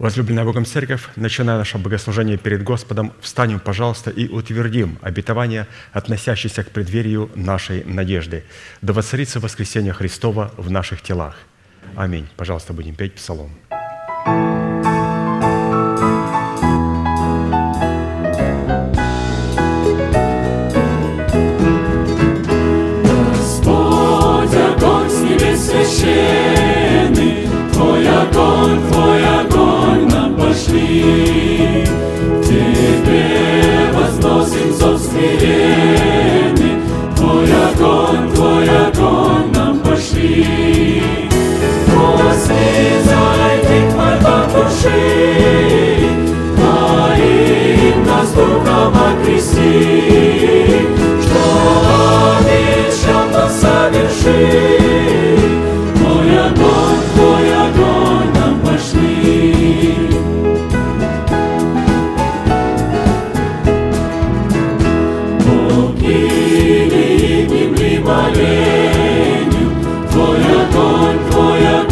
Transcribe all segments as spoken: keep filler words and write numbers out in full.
Возлюбленная Богом Церковь, начиная наше богослужение перед Господом, встанем, пожалуйста, и утвердим обетование, относящееся к преддверию нашей надежды. Да воцарится воскресение Христово в наших телах. Аминь. Пожалуйста, будем петь псалом. Господь, огонь с небес священный, Твой огонь, Твой огонь нам пошли. Тебе возносим зов смиренный, Твой огонь, Твой огонь нам пошли. Снизойди к мольбам души, Таим нас Духом окрести, что обещал нам совершить. Твой огонь, Твой огонь нам пошли. Бог или дневли молению, Твой огонь, Твой огонь.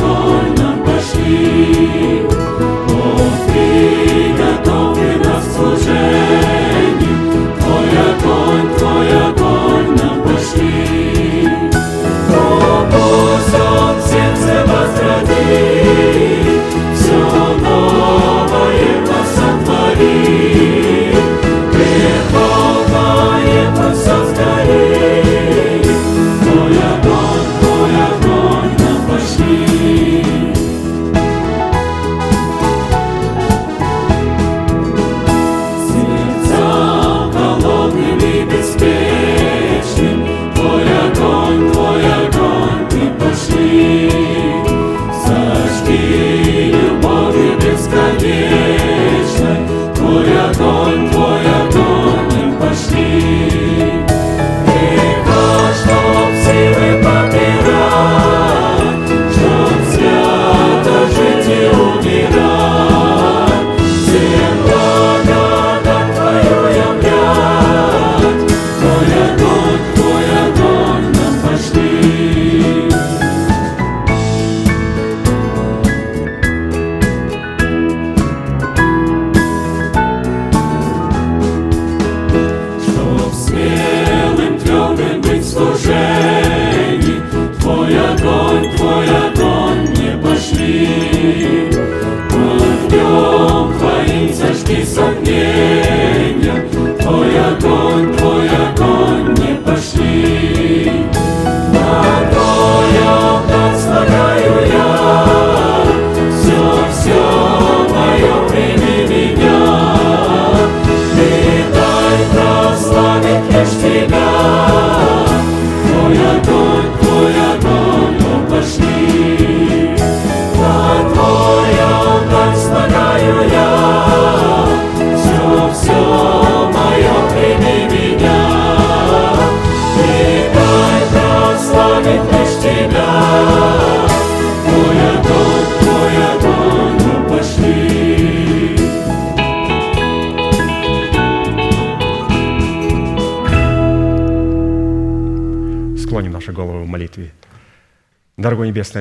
Дорогой Небесный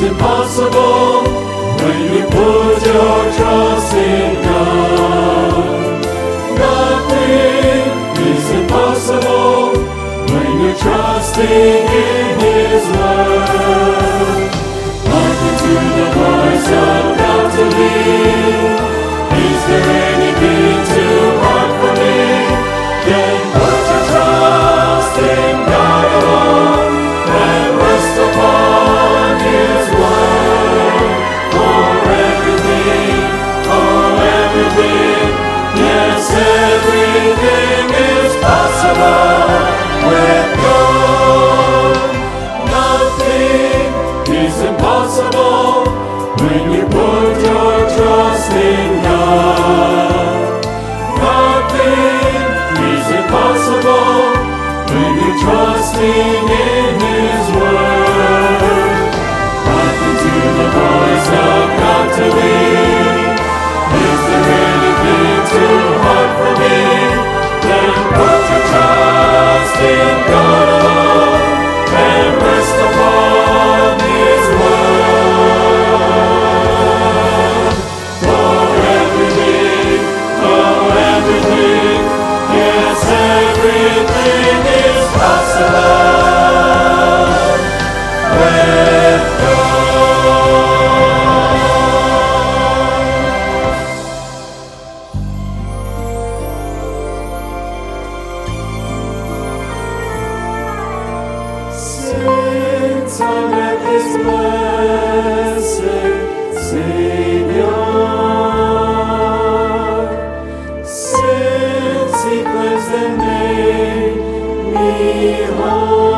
всім пасовом, ми не будемо часів нам. На тим і всім пасовом, ми не части і не знам. Attitude the voice of God to me, is there anything too hard for me? Then put your trust in God alone, and rest upon His word. For everything, oh everything, yes everything is possible with God. Nothing is impossible when you put your trust in God. Nothing is impossible when you trust in His word. Hearken to the voice of God to me. Is there anything too hard for me? Then put your trust in God alone and rest upon His word. For everything, oh everything, yes everything is possible with God. Since I'm at His blessed Savior, since He cleansed and made me whole.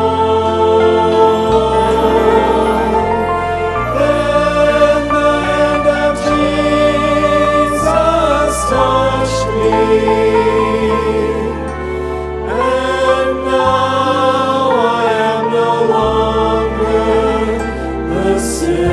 Yeah.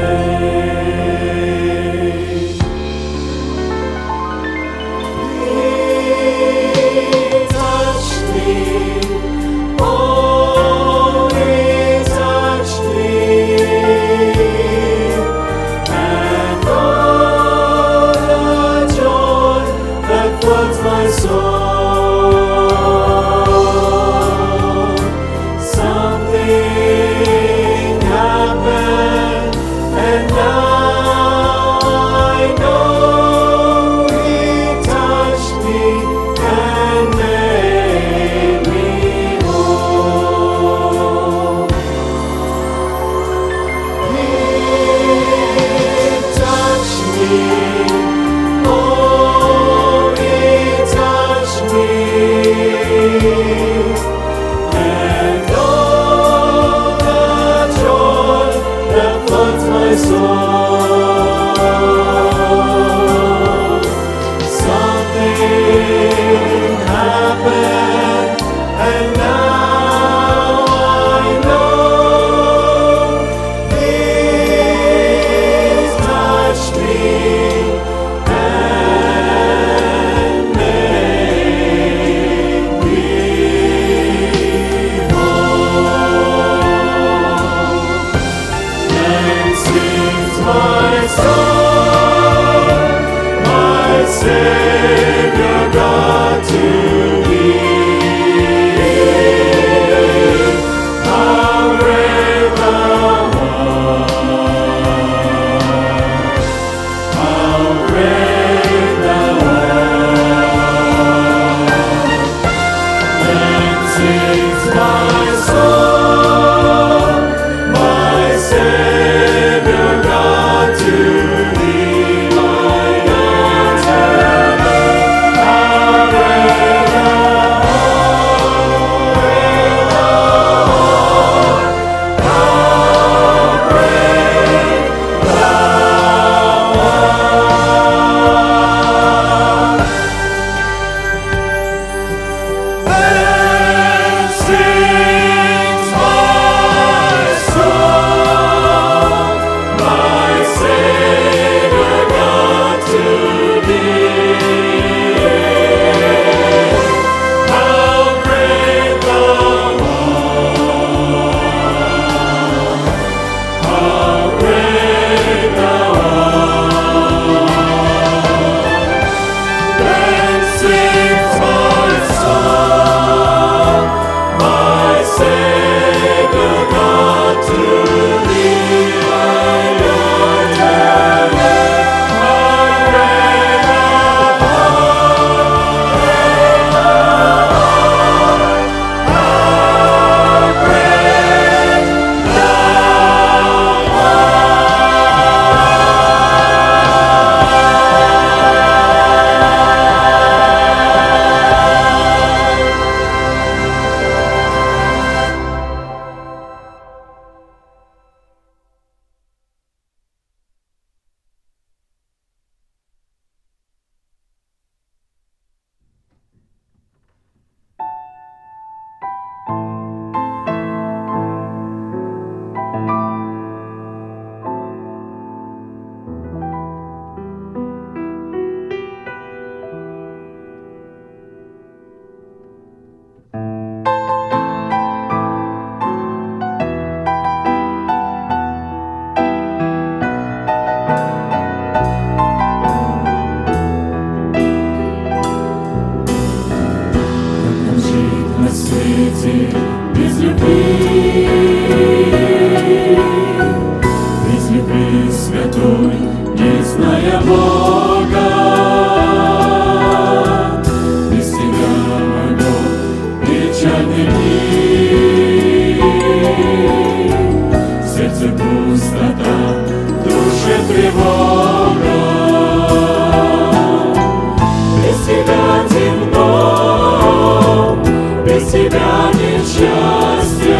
нет счастья,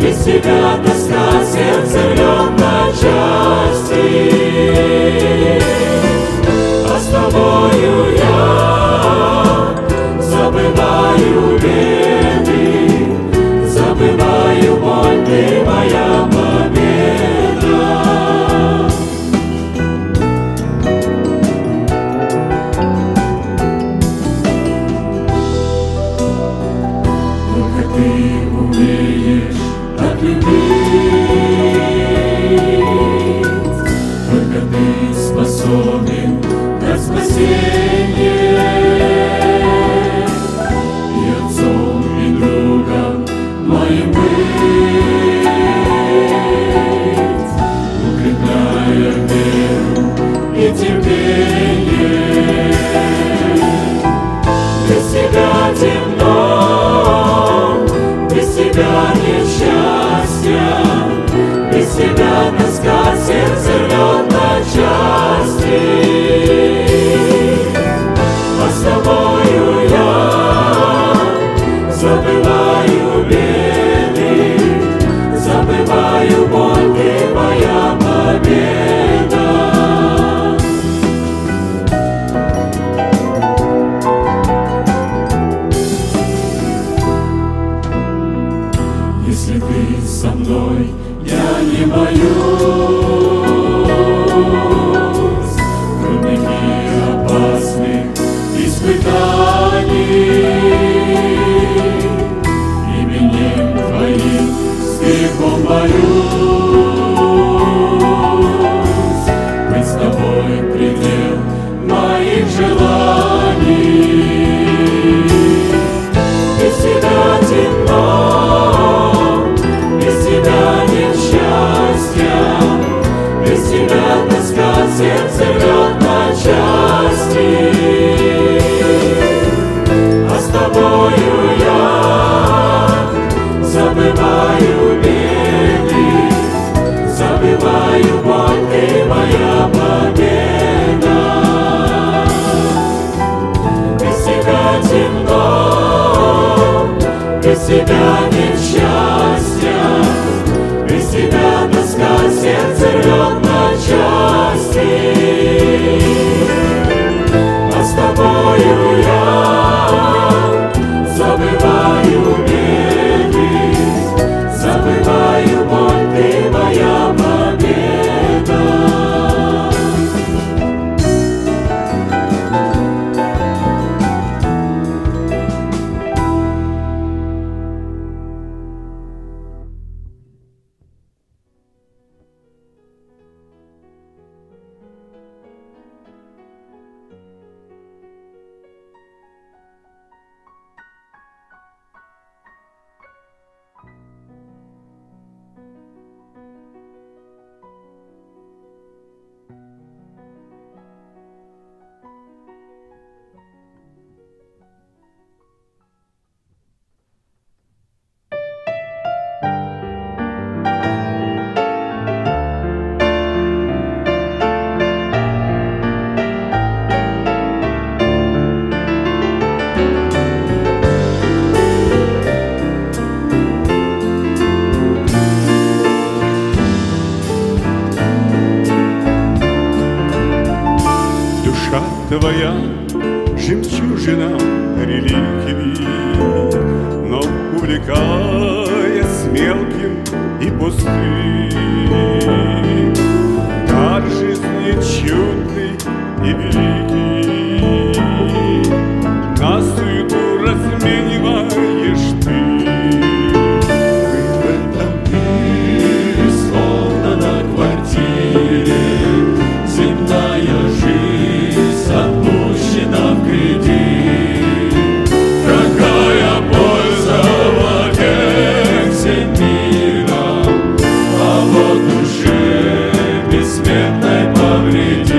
без тебя тоска, сердце рвет на части. А с тобою я забываю беды, забываю боль, ты моя победа. Твоя жемчужина реликвий, но увлекаясь мелким и пустым, дар жизни чудный и великий, на суету размениваешь ты. В этом мире, словно на квартире, земная жизнь отпущена в кредит. Какая польза владеть всем миром, а вот душе бессмертной повредит.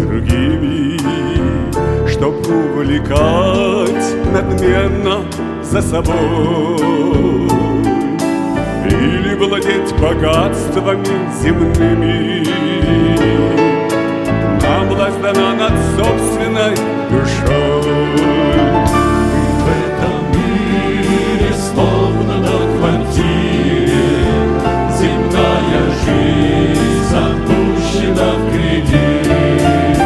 другими, чтоб увлекать надменно за собой или владеть богатствами земными. Нам власть дана над собственной душой. В этом мире словно на квартире земная жизнь запущена в кредит.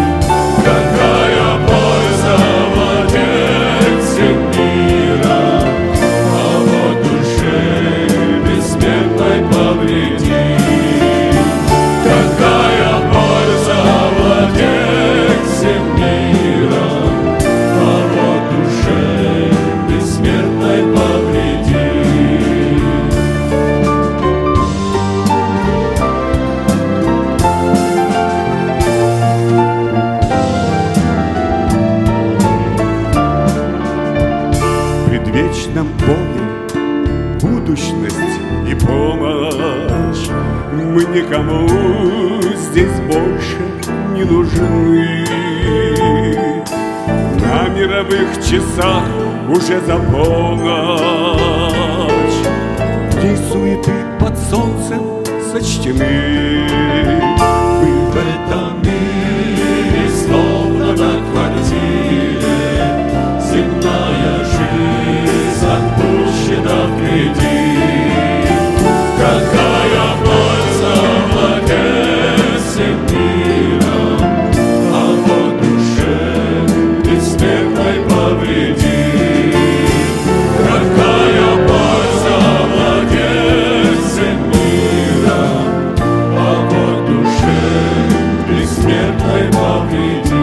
Какая польза владеть всем миром, а вот душе бессмертной повредит. Какая польза владеть всем миром, а вот душе бессмертной повредит. В предвечном поле будущность и помощь мы никому здесь больше не нужны. На мировых часах уже за полночь дни суеты под солнцем сочтены. Мы в этом мире словно на квартире земная жизнь отпущена в кредит. Какая польза владеть всем миром, а вот душе бессмертной повредит. Какая польза владеть всем миром, а вот душе бессмертной повредит.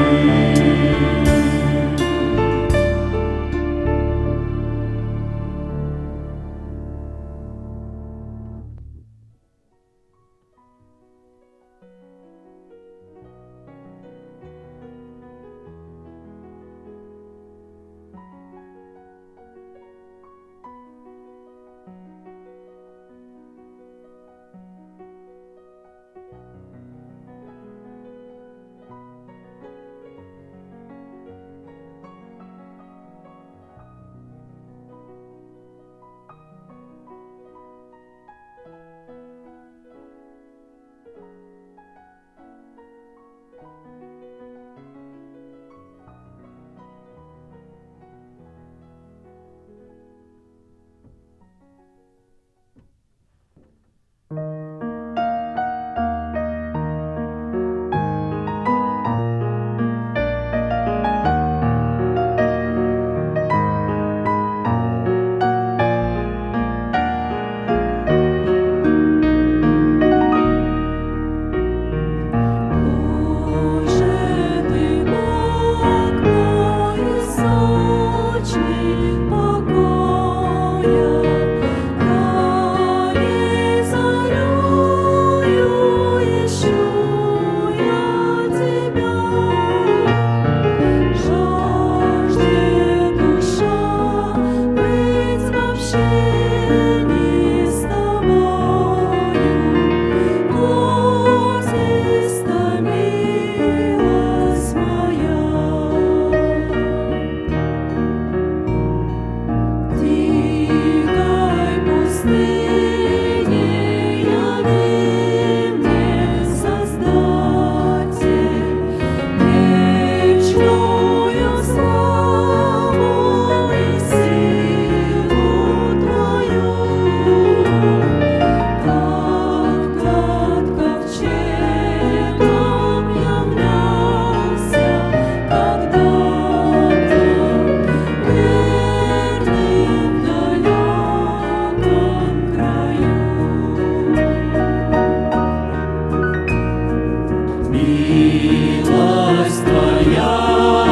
Милость Твоя.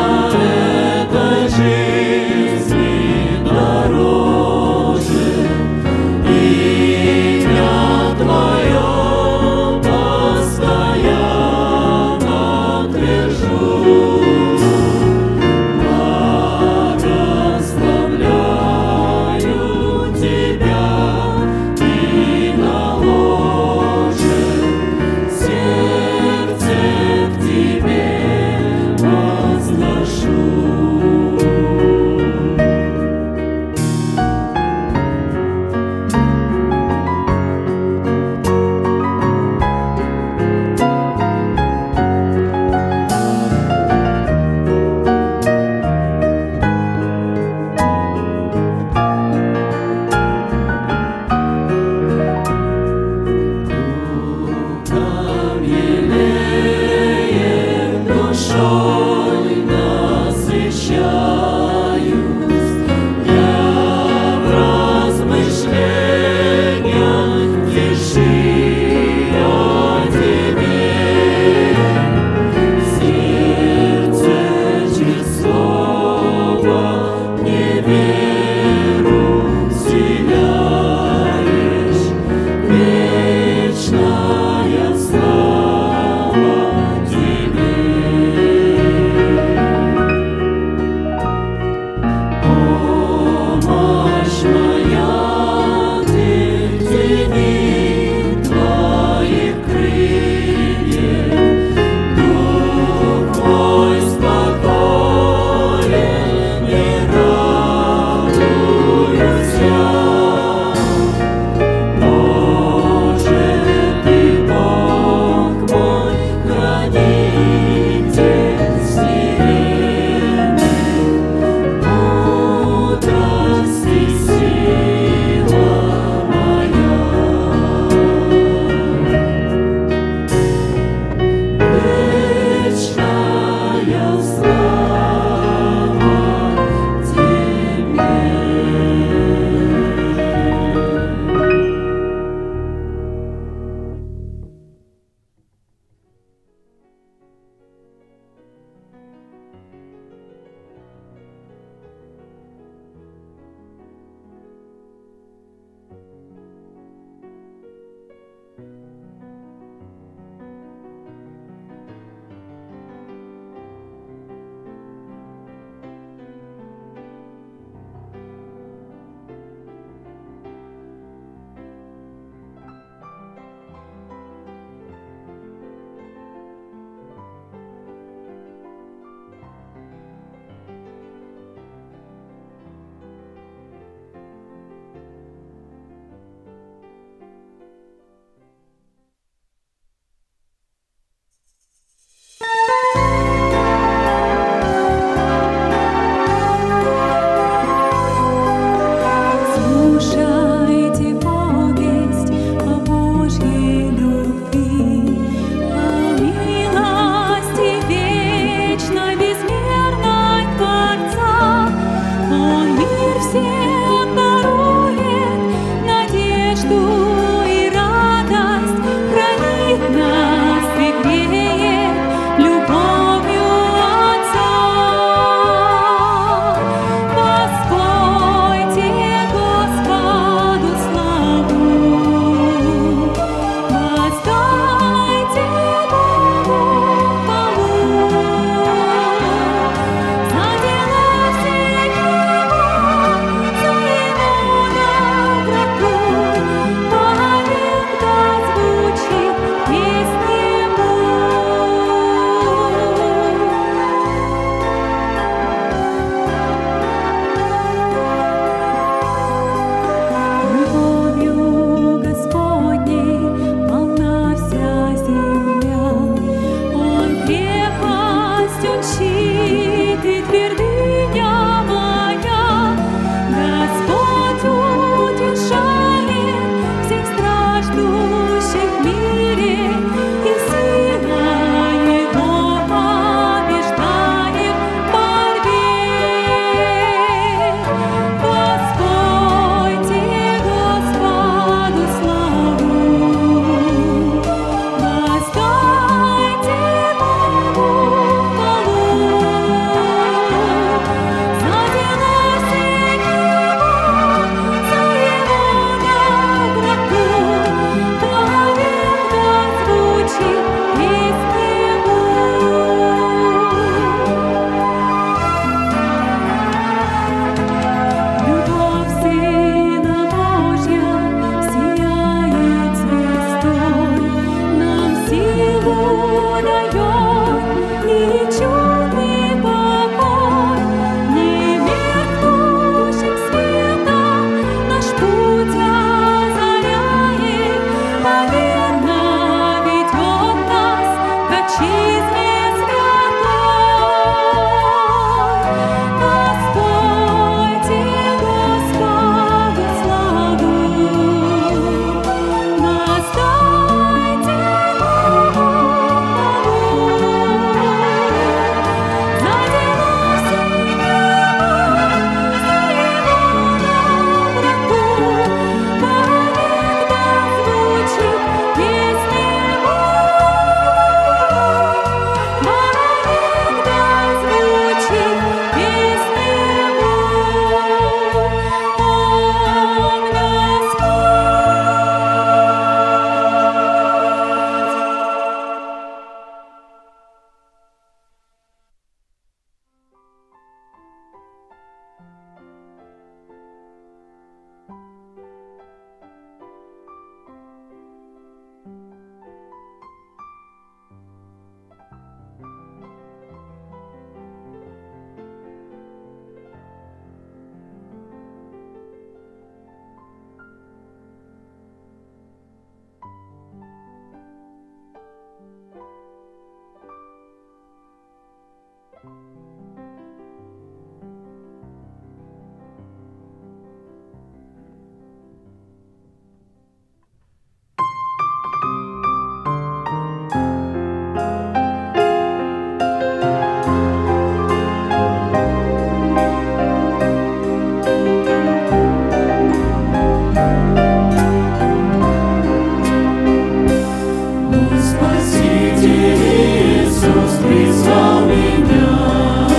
Иисус призвал меня.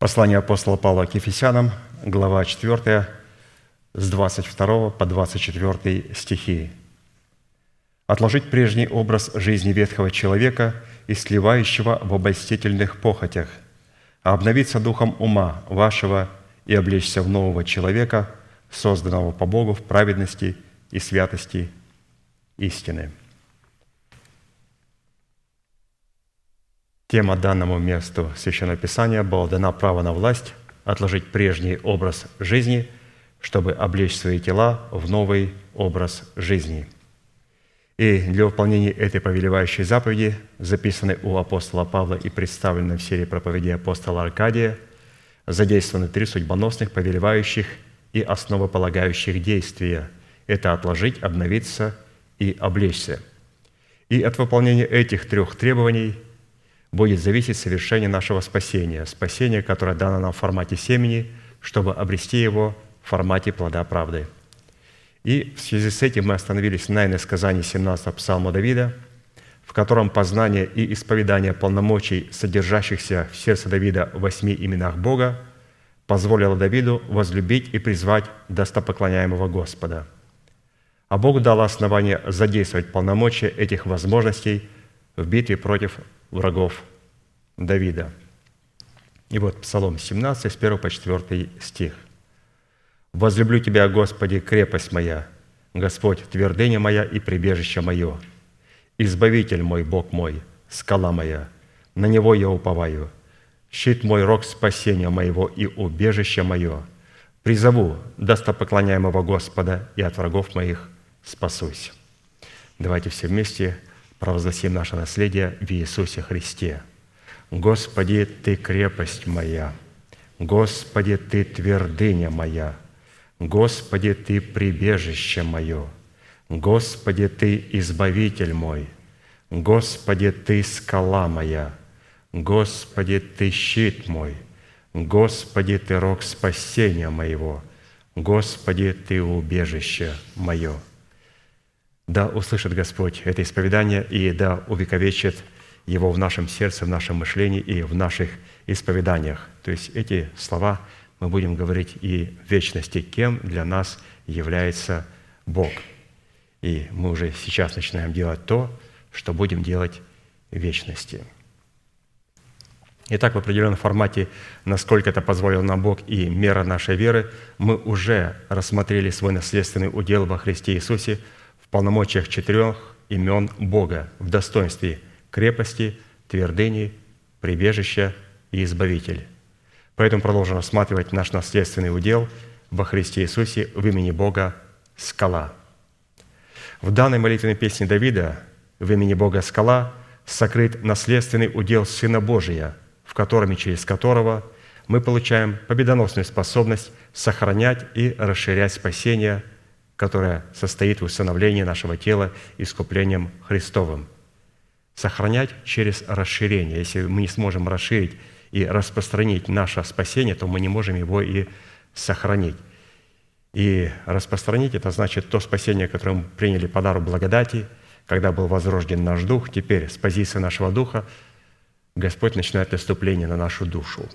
Послание апостола Павла к Ефесянам, глава четвёртая, с двадцать второго по двадцать четвёртый стихи. «Отложить прежний образ жизни ветхого человека, истлевающего в обольстительных похотях, а обновиться духом ума вашего и облечься в нового человека, созданного по Богу в праведности и святости истины». Тема данному месту Священного Писания была дана право на власть отложить прежний образ жизни, чтобы облечь свои тела в новый образ жизни. И для выполнения этой повелевающей заповеди, записанной у апостола Павла и представленной в серии проповедей апостола Аркадия, задействованы три судьбоносных, повелевающих и основополагающих действия – это отложить, обновиться и облечься. И от выполнения этих трех требований – будет зависеть совершение нашего спасения, спасение, которое дано нам в формате семени, чтобы обрести его в формате плода правды. И в связи с этим мы остановились на иносказании семнадцатого псалма Давида, в котором познание и исповедание полномочий, содержащихся в сердце Давида в восьми именах Бога, позволило Давиду возлюбить и призвать достопоклоняемого Господа. А Богу дало основание задействовать полномочия этих возможностей в битве против врагов Давида. И вот Псалом семнадцать, с первого по четвёртый стих. «Возлюблю Тебя, Господи, крепость моя, Господь, твердыня моя и прибежище мое, Избавитель мой, Бог мой, скала моя, на Него я уповаю, щит мой, рог спасения моего и убежище мое, призову достопоклоняемого Господа и от врагов моих спасусь». Давайте все вместе провозгласим наше наследие в Иисусе Христе. Господи, Ты крепость моя, Господи, Ты твердыня моя, Господи, Ты прибежище мое, Господи, Ты избавитель мой, Господи, Ты скала моя, Господи, Ты щит мой, Господи, Ты рог спасения моего, Господи, Ты убежище мое. Да услышит Господь это исповедание и да увековечит его в нашем сердце, в нашем мышлении и в наших исповеданиях. То есть эти слова мы будем говорить и в вечности, кем для нас является Бог. И мы уже сейчас начинаем делать то, что будем делать в вечности. Итак, в определенном формате, насколько это позволил нам Бог и мера нашей веры, мы уже рассмотрели свой наследственный удел во Христе Иисусе, полномочиях четырех имен Бога в достоинстве крепости, твердыни, прибежища и избавитель. Поэтому продолжим рассматривать наш наследственный удел во Христе Иисусе в имени Бога «Скала». В данной молитвенной песне Давида в имени Бога «Скала» сокрыт наследственный удел Сына Божия, в котором и через которого мы получаем победоносную способность сохранять и расширять спасение, которая состоит в усыновлении нашего тела искуплением Христовым. Сохранять через расширение. Если мы не сможем расширить и распространить наше спасение, то мы не можем его и сохранить. И распространить – это значит то спасение, которое мы приняли по дару благодати, когда был возрожден наш дух. Теперь с позиции нашего духа Господь начинает наступление на нашу душу.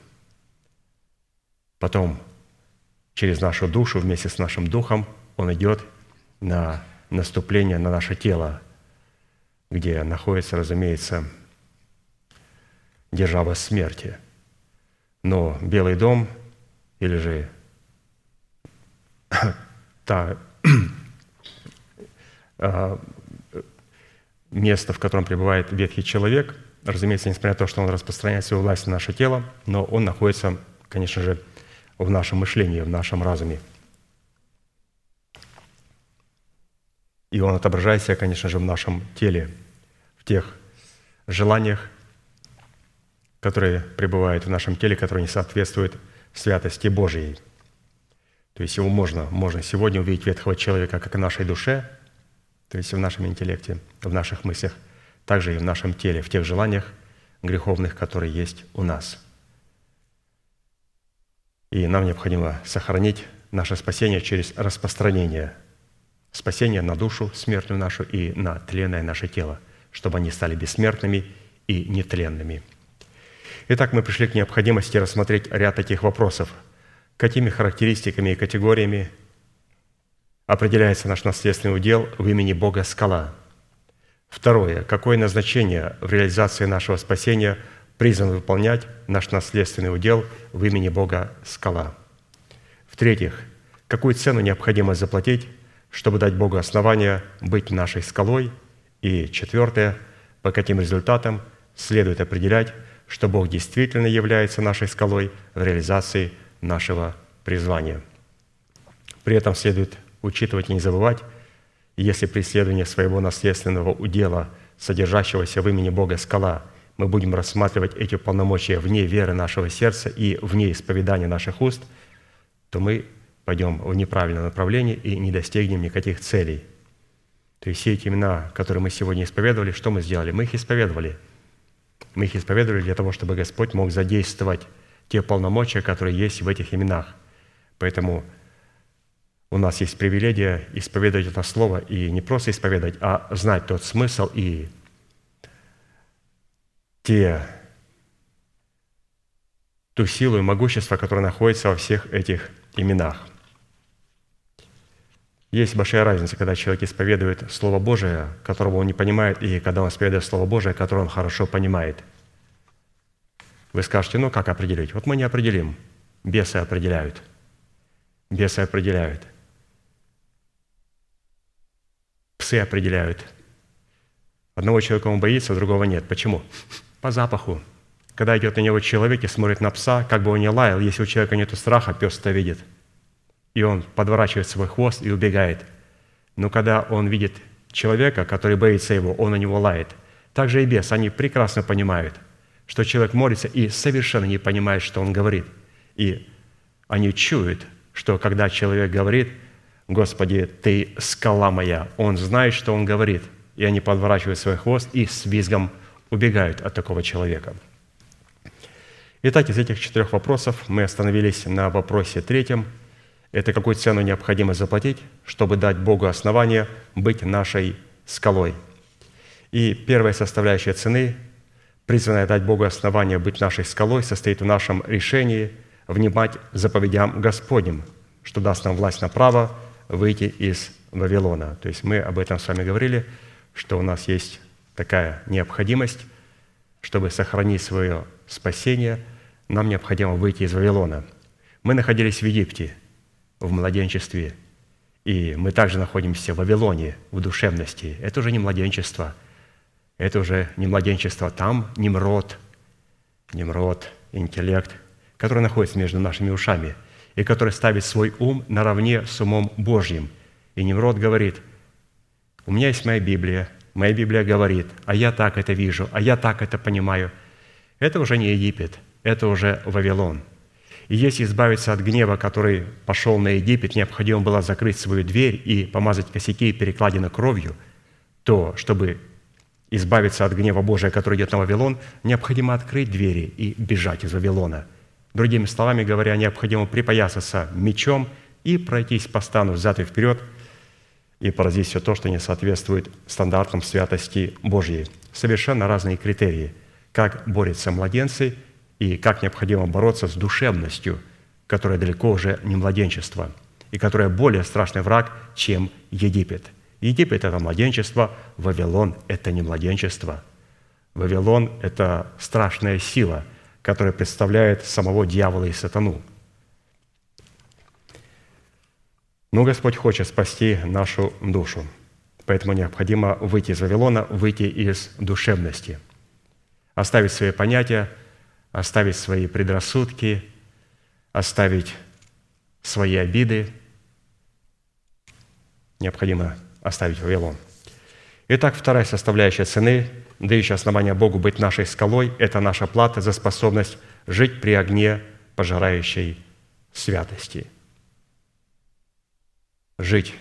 Потом через нашу душу вместе с нашим духом Он идет на наступление на наше тело, где находится, разумеется, держава смерти. Но Белый дом, или же та, место, в котором пребывает ветхий человек, разумеется, несмотря на то, что он распространяет свою власть на наше тело, но он находится, конечно же, в нашем мышлении, в нашем разуме. И он отображает себя, конечно же, в нашем теле, в тех желаниях, которые пребывают в нашем теле, которые не соответствуют святости Божией. То есть его можно, можно сегодня увидеть ветхого человека как в нашей душе, то есть в нашем интеллекте, в наших мыслях, также и в нашем теле, в тех желаниях греховных, которые есть у нас. И нам необходимо сохранить наше спасение через распространение спасение на душу смертную нашу и на тленное наше тело, чтобы они стали бессмертными и нетленными. Итак, мы пришли к необходимости рассмотреть ряд таких вопросов. Какими характеристиками и категориями определяется наш наследственный удел в имени Бога «Скала»? Второе. Какое назначение в реализации нашего спасения призван выполнять наш наследственный удел в имени Бога «Скала»? В-третьих, какую цену необходимо заплатить, чтобы дать Богу основания быть нашей скалой? И четвертое. По каким результатам следует определять, что Бог действительно является нашей скалой в реализации нашего призвания? При этом следует учитывать и не забывать, если преследование своего наследственного удела, содержащегося в имени Бога «Скала», мы будем рассматривать эти полномочия вне веры нашего сердца и вне исповедания наших уст, то мы пойдем в неправильное направление и не достигнем никаких целей. То есть все эти имена, которые мы сегодня исповедовали, что мы сделали? Мы их исповедовали. Мы их исповедовали для того, чтобы Господь мог задействовать те полномочия, которые есть в этих именах. Поэтому у нас есть привилегия исповедовать это слово, и не просто исповедовать, а знать тот смысл и те, ту силу и могущество, которое находится во всех этих именах. Есть большая разница, когда человек исповедует Слово Божие, которого он не понимает, и когда он исповедует Слово Божие, которое он хорошо понимает. Вы скажете, ну как определить? Вот мы не определим. Бесы определяют. Бесы определяют. Псы определяют. Одного человека он боится, другого нет. Почему? По запаху. Когда идет на него человек и смотрит на пса, как бы он ни лаял, если у человека нет страха, пес-то видит. И он подворачивает свой хвост и убегает. Но когда он видит человека, который боится его, он на него лает. Так же и бес. Они прекрасно понимают, что человек молится и совершенно не понимает, что он говорит. И они чуют, что когда человек говорит: «Господи, Ты скала моя», он знает, что он говорит. И они подворачивают свой хвост и с визгом убегают от такого человека. Итак, из этих четырех вопросов мы остановились на вопросе третьем. Это какую цену необходимо заплатить, чтобы дать Богу основание быть нашей скалой. И первая составляющая цены, призванная дать Богу основание быть нашей скалой, состоит в нашем решении внимать заповедям Господним, что даст нам власть на право выйти из Вавилона. То есть мы об этом с вами говорили, что у нас есть такая необходимость, чтобы сохранить свое спасение, нам необходимо выйти из Вавилона. Мы находились в Египте, в младенчестве. И мы также находимся в Вавилоне, в душевности. Это уже не младенчество. Это уже не младенчество. Там Нимрод, Нимрод, интеллект, который находится между нашими ушами и который ставит свой ум наравне с умом Божьим. И Нимрод говорит: «У меня есть моя Библия, моя Библия говорит, а я так это вижу, а я так это понимаю». Это уже не Египет, это уже Вавилон. И если избавиться от гнева, который пошел на Египет, необходимо было закрыть свою дверь и помазать косяки и перекладины кровью, то, чтобы избавиться от гнева Божия, который идет на Вавилон, необходимо открыть двери и бежать из Вавилона. Другими словами говоря, необходимо припоясаться мечом и пройтись по стану взад и вперед и поразить все то, что не соответствует стандартам святости Божьей. Совершенно разные критерии, как борются младенцы и как необходимо бороться с душевностью, которая далеко уже не младенчество, и которая более страшный враг, чем Египет. Египет – это младенчество, Вавилон – это не младенчество. Вавилон – это страшная сила, которая представляет самого дьявола и сатану. Но Господь хочет спасти нашу душу, поэтому необходимо выйти из Вавилона, выйти из душевности, оставить свои понятия, оставить свои предрассудки, оставить свои обиды. Необходимо оставить Вавилон. Итак, вторая составляющая цены, дающая основание Богу быть нашей скалой, это наша плата за способность жить при огне пожирающей святости. Жить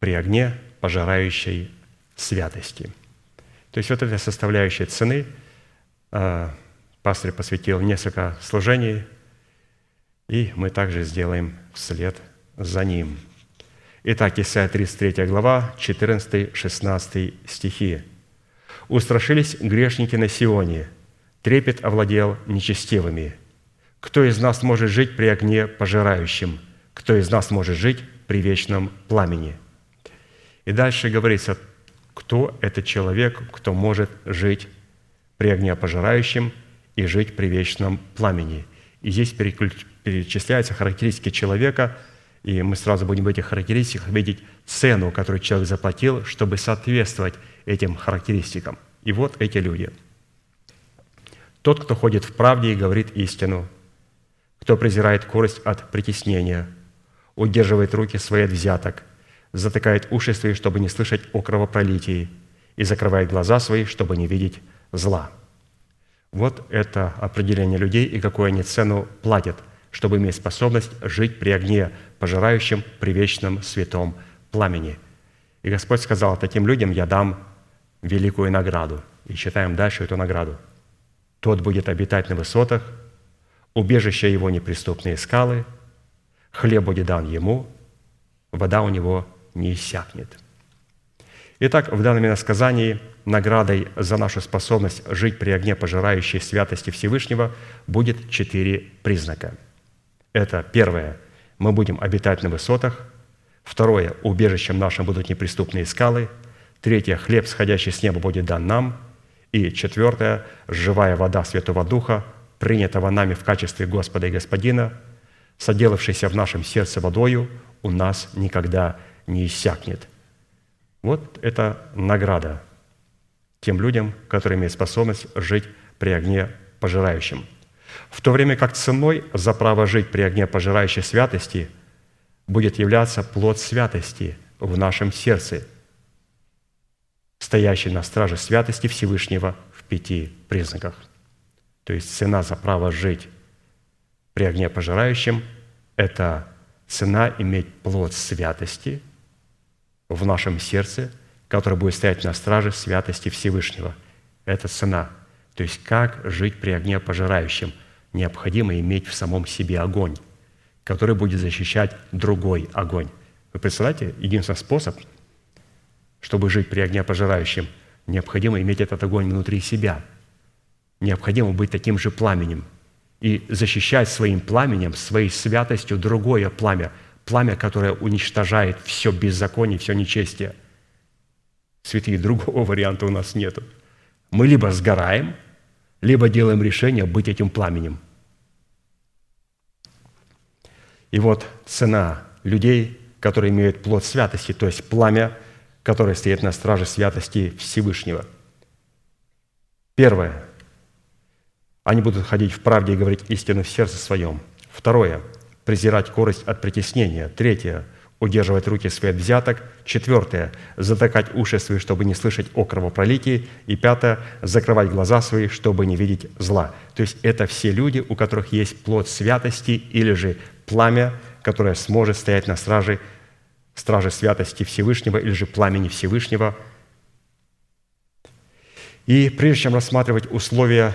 при огне пожирающей святости. То есть вот эта составляющая цены – пастырь посвятил несколько служений, и мы также сделаем вслед за ним. Итак, Исайя тридцать третья глава, четырнадцатый-шестнадцатый стихи. «Устрашились грешники на Сионе, трепет овладел нечестивыми. Кто из нас может жить при огне пожирающем? Кто из нас может жить при вечном пламени?» И дальше говорится, кто этот человек, кто может жить при огне пожирающем и жить при вечном пламени. И здесь перечисляются характеристики человека, и мы сразу будем в этих характеристиках видеть цену, которую человек заплатил, чтобы соответствовать этим характеристикам. И вот эти люди. Тот, кто ходит в правде и говорит истину, кто презирает корость от притеснения, удерживает руки свои от взяток, затыкает уши свои, чтобы не слышать о кровопролитии, и закрывает глаза свои, чтобы не видеть зла. Вот это определение людей и какую они цену платят, чтобы иметь способность жить при огне, пожирающем при вечном святом пламени. И Господь сказал, таким людям я дам великую награду. И читаем дальше эту награду. Тот будет обитать на высотах, убежище его неприступные скалы, хлеб будет дан ему, вода у него не иссякнет. Итак, в данном иносказании наградой за нашу способность жить при огне пожирающей святости Всевышнего будет четыре признака. Это первое – мы будем обитать на высотах. Второе – убежищем нашим будут неприступные скалы. Третье – хлеб, сходящий с неба, будет дан нам. И четвертое – живая вода Святого Духа, принятого нами в качестве Господа и Господина, соделавшийся в нашем сердце водою, у нас никогда не иссякнет. Вот это награда тем людям, которые имеют способность жить при огне пожирающем. В то время как ценой за право жить при огне пожирающей святости будет являться плод святости в нашем сердце, стоящий на страже святости Всевышнего в пяти признаках. То есть цена за право жить при огне пожирающем – это цена иметь плод святости в нашем сердце, который будет стоять на страже святости Всевышнего. Это цена. То есть как жить при огне пожирающем? Необходимо иметь в самом себе огонь, который будет защищать другой огонь. Вы представляете, единственный способ, чтобы жить при огне пожирающем, необходимо иметь этот огонь внутри себя. Необходимо быть таким же пламенем и защищать своим пламенем, своей святостью другое пламя, пламя, которое уничтожает все беззаконие, все нечестие. Святые, другого варианта у нас нету. Мы либо сгораем, либо делаем решение быть этим пламенем. И вот цена людей, которые имеют плод святости, то есть пламя, которое стоит на страже святости Всевышнего. Первое. Они будут ходить в правде и говорить истину в сердце своем. Второе. Презирать корость от притеснения. Третье. Удерживать руки свои от взяток. Четвертое. Затыкать уши свои, чтобы не слышать о кровопролитии. И пятое. Закрывать глаза свои, чтобы не видеть зла. То есть это все люди, у которых есть плод святости или же пламя, которое сможет стоять на страже, страже святости Всевышнего или же пламени Всевышнего. И прежде чем рассматривать условия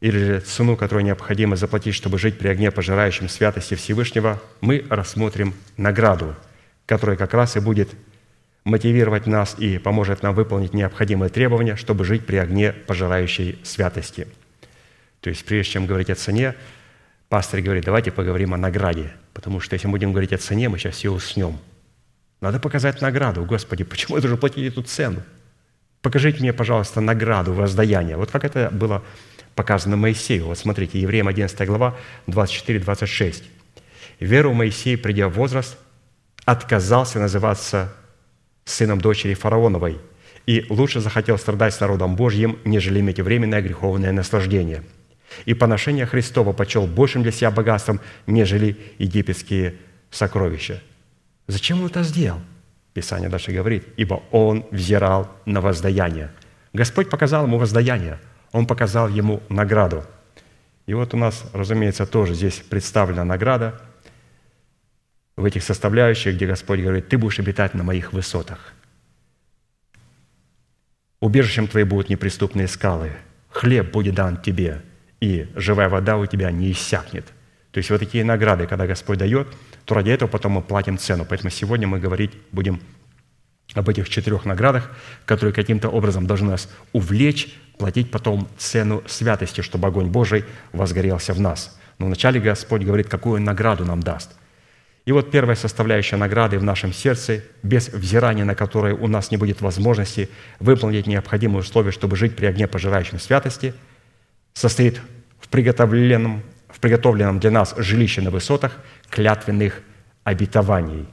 или же цену, которую необходимо заплатить, чтобы жить при огне пожирающем святости Всевышнего, мы рассмотрим награду, которая как раз и будет мотивировать нас и поможет нам выполнить необходимые требования, чтобы жить при огне пожирающей святости. То есть, прежде чем говорить о цене, пастор говорит, давайте поговорим о награде, потому что если мы будем говорить о цене, мы сейчас все уснем. Надо показать награду. Господи, почему я должен платить эту цену? Покажите мне, пожалуйста, награду, воздаяние. Вот как это было показано Моисею. Вот смотрите, Евреям одиннадцатая глава, двадцать четыре двадцать шесть. «Веру Моисей, придя в возраст, отказался называться сыном дочери фараоновой и лучше захотел страдать с народом Божьим, нежели иметь временное греховное наслаждение. И поношение Христова почел большим для себя богатством, нежели египетские сокровища». Зачем он это сделал? Писание дальше говорит, «Ибо он взирал на воздаяние». Господь показал ему воздаяние. Он показал ему награду. И вот у нас, разумеется, тоже здесь представлена награда в этих составляющих, где Господь говорит, «Ты будешь обитать на моих высотах. Убежищем твоим будут неприступные скалы. Хлеб будет дан тебе, и живая вода у тебя не иссякнет». То есть вот такие награды, когда Господь дает, то ради этого потом мы платим цену. Поэтому сегодня мы говорить будем об этих четырех наградах, которые каким-то образом должны нас увлечь платить потом цену святости, чтобы огонь Божий возгорелся в нас. Но вначале Господь говорит, какую награду нам даст. И вот первая составляющая награды в нашем сердце, без взирания на которое у нас не будет возможности выполнить необходимые условия, чтобы жить при огне пожирающем святости, состоит в приготовленном, в приготовленном для нас жилище на высотах клятвенных обетований.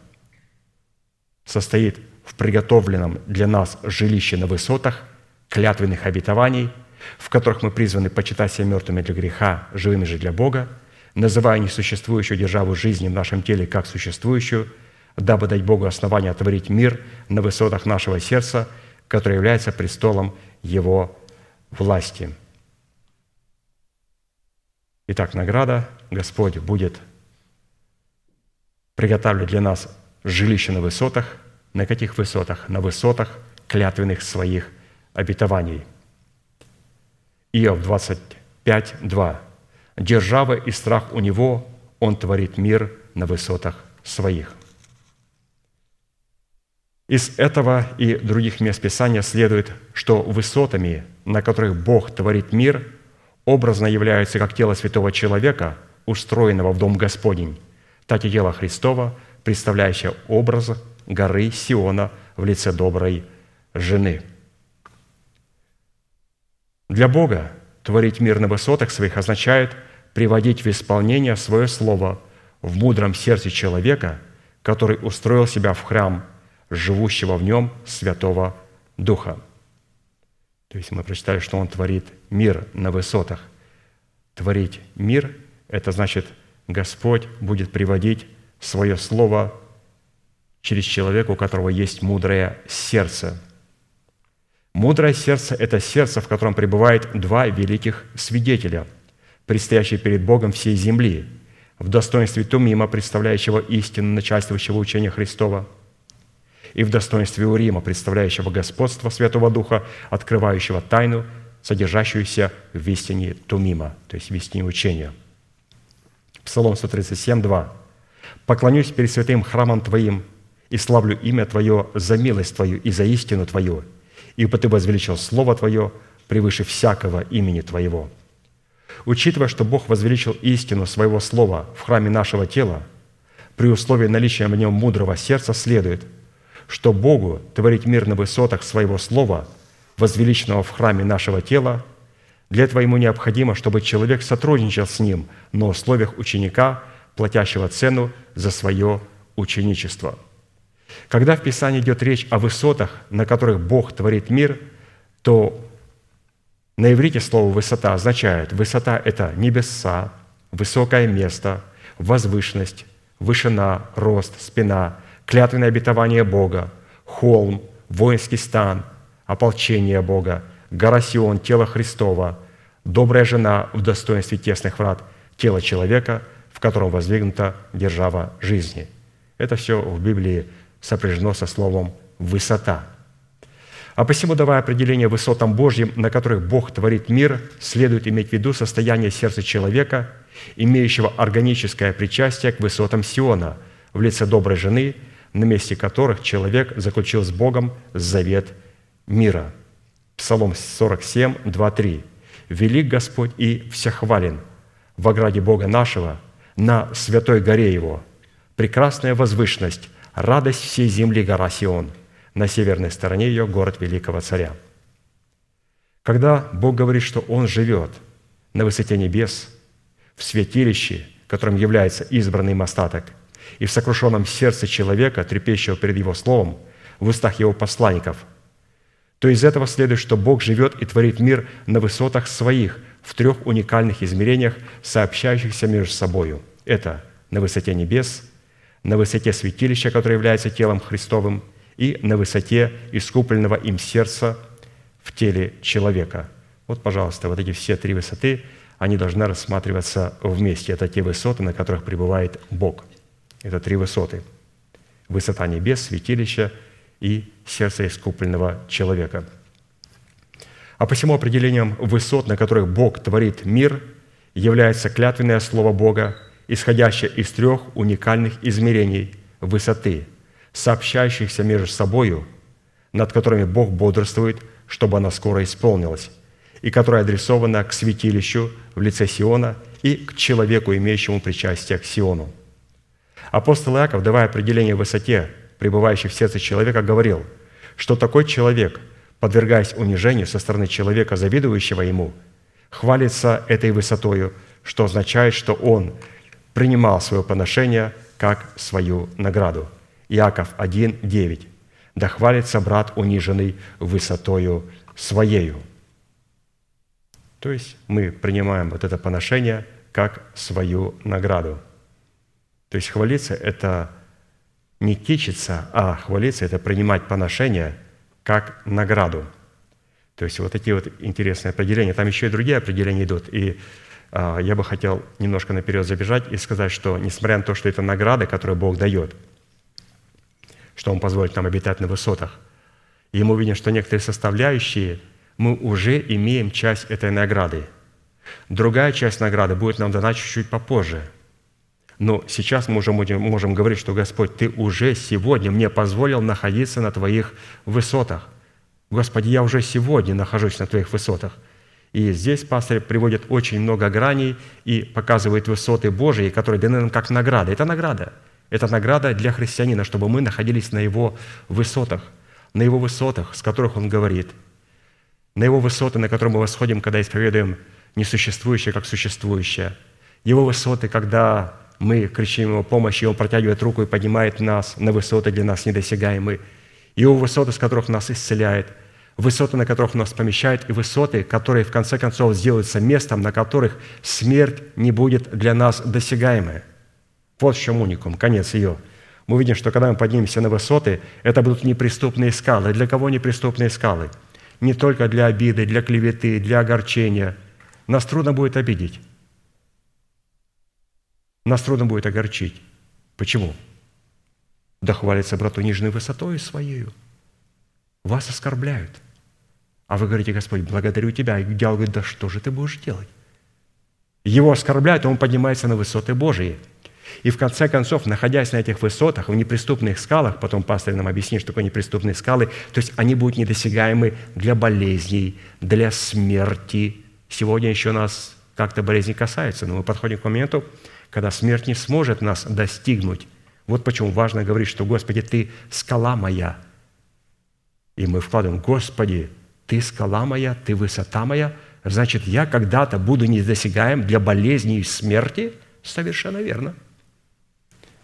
Состоит в приготовленном для нас жилище на высотах клятвенных обетований, в которых мы призваны почитать себя мертвыми для греха, живыми же для Бога, называя несуществующую державу жизни в нашем теле как существующую, дабы дать Богу основание отворить мир на высотах нашего сердца, который является престолом Его власти. Итак, награда. Господь будет приготавливать для нас жилище на высотах. На каких высотах? На высотах клятвенных своих обетований. Иов двадцать пять, два. «Держава и страх у него, он творит мир на высотах своих». Из этого и других мест Писания следует, что высотами, на которых Бог творит мир, образно являются как тело святого человека, устроенного в дом Господень, так и тело Христова, представляющее образ горы Сиона в лице доброй жены. Для Бога творить мир на высотах своих означает приводить в исполнение свое слово в мудром сердце человека, который устроил себя в храм, живущего в нем Святого Духа. То есть мы прочитали, что Он творит мир на высотах. Творить мир – это значит, Господь будет приводить свое слово через человека, у которого есть мудрое сердце. Мудрое сердце – это сердце, в котором пребывает два великих свидетеля, предстоящие перед Богом всей земли, в достоинстве Тумима, представляющего истину начальствующего учения Христова, и в достоинстве Урима, представляющего господство Святого Духа, открывающего тайну, содержащуюся в истине Тумима, то есть в истине учения. Псалом сто тридцать семь, два. «Поклонюсь перед святым храмом Твоим и славлю имя Твое за милость Твою и за истину Твою, ибо Ты возвеличил Слово Твое превыше всякого имени Твоего». Учитывая, что Бог возвеличил истину Своего Слова в храме нашего тела, при условии наличия в нем мудрого сердца следует, что Богу творить мир на высотах Своего Слова, возвеличенного в храме нашего тела, для этого Ему необходимо, чтобы человек сотрудничал с Ним на условиях ученика, платящего цену за свое ученичество. Когда в Писании идет речь о высотах, на которых Бог творит мир, то на иврите слово «высота» означает «высота» – это небеса, высокое место, возвышенность, вышина, рост, спина, клятвенное обетование Бога, холм, воинский стан, ополчение Бога, гора Сион, тело Христова, добрая жена в достоинстве тесных врат, тело человека, в котором воздвигнута держава жизни. Это все в Библии сопряжено со словом «высота». А посему, давая определение высотам Божьим, на которых Бог творит мир, следует иметь в виду состояние сердца человека, имеющего органическое причастие к высотам Сиона, в лице доброй жены, на месте которых человек заключил с Богом завет мира. Псалом сорок семь, два, три. «Велик Господь и всехвален в ограде Бога нашего, на святой горе Его, прекрасная возвышенность, радость всей земли гора Сион, на северной стороне ее город великого царя». Когда Бог говорит, что Он живет на высоте небес, в святилище, которым является избранный им остаток, и в сокрушенном сердце человека, трепещущего перед Его словом, в устах Его посланников, то из этого следует, что Бог живет и творит мир на высотах своих в трех уникальных измерениях, сообщающихся между собою. Это на высоте небес, на высоте святилища, которое является телом Христовым, и на высоте искупленного им сердца в теле человека. Вот, пожалуйста, вот эти все три высоты, они должны рассматриваться вместе. Это те высоты, на которых пребывает Бог. Это три высоты. Высота небес, святилища и сердца искупленного человека. А посему определением высот, на которых Бог творит мир, является клятвенное слово Бога, исходящее из трех уникальных измерений высоты, сообщающихся между собою, над которыми Бог бодрствует, чтобы она скоро исполнилась, и которая адресована к святилищу в лице Сиона и к человеку, имеющему причастие к Сиону. Апостол Иаков, давая определение высоте, пребывающей в сердце человека, говорил, что такой человек, подвергаясь унижению со стороны человека, завидующего ему, хвалится этой высотою, что означает, что он принимал свое поношение как свою награду. Иаков один девять. «Да хвалится брат, униженный высотою своею». То есть мы принимаем вот это поношение как свою награду. То есть хвалиться – это не кичиться, а хвалиться – это принимать поношение как награду. То есть вот такие вот интересные определения. Там еще и другие определения идут. И а, я бы хотел немножко наперед забежать и сказать, что несмотря на то, что это награда, которую Бог дает, что Он позволит нам обитать на высотах, и мы увидим, что некоторые составляющие мы уже имеем часть этой награды. Другая часть награды будет нам дана чуть-чуть попозже. Но сейчас мы уже можем говорить, что Господь, Ты уже сегодня мне позволил находиться на Твоих высотах. Господи, я уже сегодня нахожусь на Твоих высотах. И здесь пастырь приводит очень много граней и показывает высоты Божьи, которые даны нам как награда. Это награда. Это награда для христианина, чтобы мы находились на Его высотах. На Его высотах, с которых Он говорит. На Его высоты, на которые мы восходим, когда исповедуем несуществующее, как существующее. Его высоты, когда мы кричим Его помощи, Он протягивает руку и поднимает нас на высоты для нас недосягаемые. Его высоты, с которых нас исцеляет, высоты, на которых нас помещает, и высоты, которые, в конце концов, сделаются местом, на которых смерть не будет для нас досягаемой. Вот в чем уникум, конец ее. Мы видим, что когда мы поднимемся на высоты, это будут неприступные скалы. Для кого неприступные скалы? Не только для обиды, для клеветы, для огорчения. Нас трудно будет обидеть. Нас трудно будет огорчить. Почему? Да хвалится брат униженный высотой своею. Вас оскорбляют. А вы говорите, Господь, благодарю Тебя. И дьявол говорит, да что же ты будешь делать? Его оскорбляют, он поднимается на высоты Божьи. И в конце концов, находясь на этих высотах, в неприступных скалах, потом пастырь нам объяснит, что такое неприступные скалы, то есть они будут недосягаемы для болезней, для смерти. Сегодня еще нас как-то болезни касаются, но мы подходим к моменту, когда смерть не сможет нас достигнуть. Вот почему важно говорить, что «Господи, Ты скала моя». И мы вкладываем «Господи, Ты скала моя, Ты высота моя». Значит, я когда-то буду недосягаем для болезни и смерти? Совершенно верно.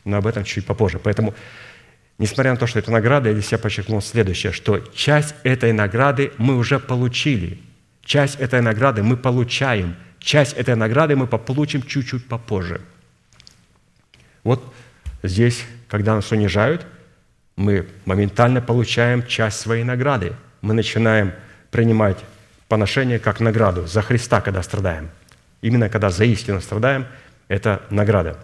Но об этом чуть попозже. Поэтому, несмотря на то, что это награда, я для себя подчеркнул следующее, что часть этой награды мы уже получили. Часть этой награды мы получаем. Часть этой награды мы получим чуть-чуть попозже. Вот здесь, когда нас унижают, мы моментально получаем часть своей награды. Мы начинаем принимать поношение как награду за Христа, когда страдаем. Именно когда за истину страдаем, это награда.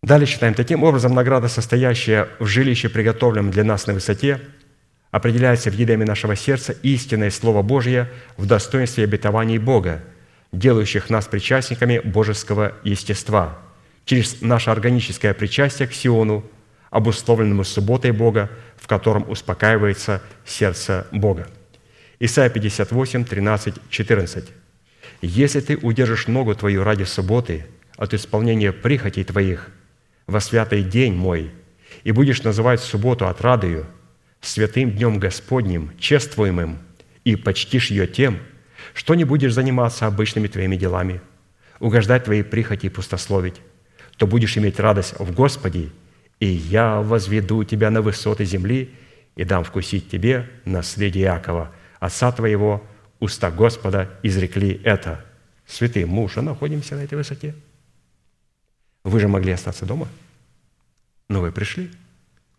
Далее читаем. Таким образом, награда, состоящая в жилище, приготовленном для нас на высоте, определяется в едеме нашего сердца истинное Слово Божье в достоинстве обетований Бога, делающих нас причастниками божеского естества, через наше органическое причастие к Сиону, обусловленному субботой Бога, в котором успокаивается сердце Бога. Исайя пятьдесят восемь, тринадцать, четырнадцать. «Если ты удержишь ногу твою ради субботы от исполнения прихотей твоих во святый день мой, и будешь называть субботу отрадою, святым днем Господним, чествуемым, и почтишь ее тем, что не будешь заниматься обычными твоими делами, угождать твоей прихоти и пустословить, то будешь иметь радость в Господе, и я возведу тебя на высоты земли и дам вкусить тебе наследие Иакова, отца твоего, уста Господа изрекли это». Святые, мы уже находимся на этой высоте. Вы же могли остаться дома, но вы пришли.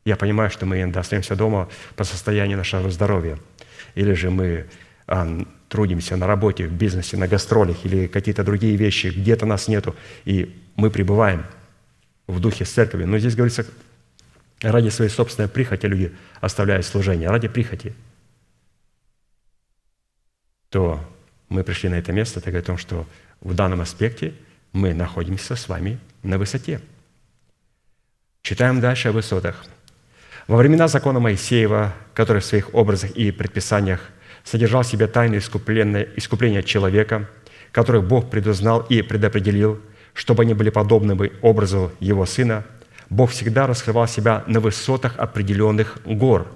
Я понимаю, что мы иногда остаемся дома по состоянию нашего здоровья. Или же мы а, трудимся на работе, в бизнесе, на гастролях, или какие-то другие вещи, где-то нас нету, и мы пребываем в духе с церковью. Но здесь говорится, ради своей собственной прихоти люди оставляют служение, ради прихоти. То мы пришли на это место, так о том, что в данном аспекте мы находимся с вами на высоте. Читаем дальше о высотах. Во времена закона Моисеева, который в своих образах и предписаниях содержал в себе тайну искупления человека, которых Бог предузнал и предопределил, чтобы они были подобны образу Его Сына, Бог всегда раскрывал себя на высотах определенных гор,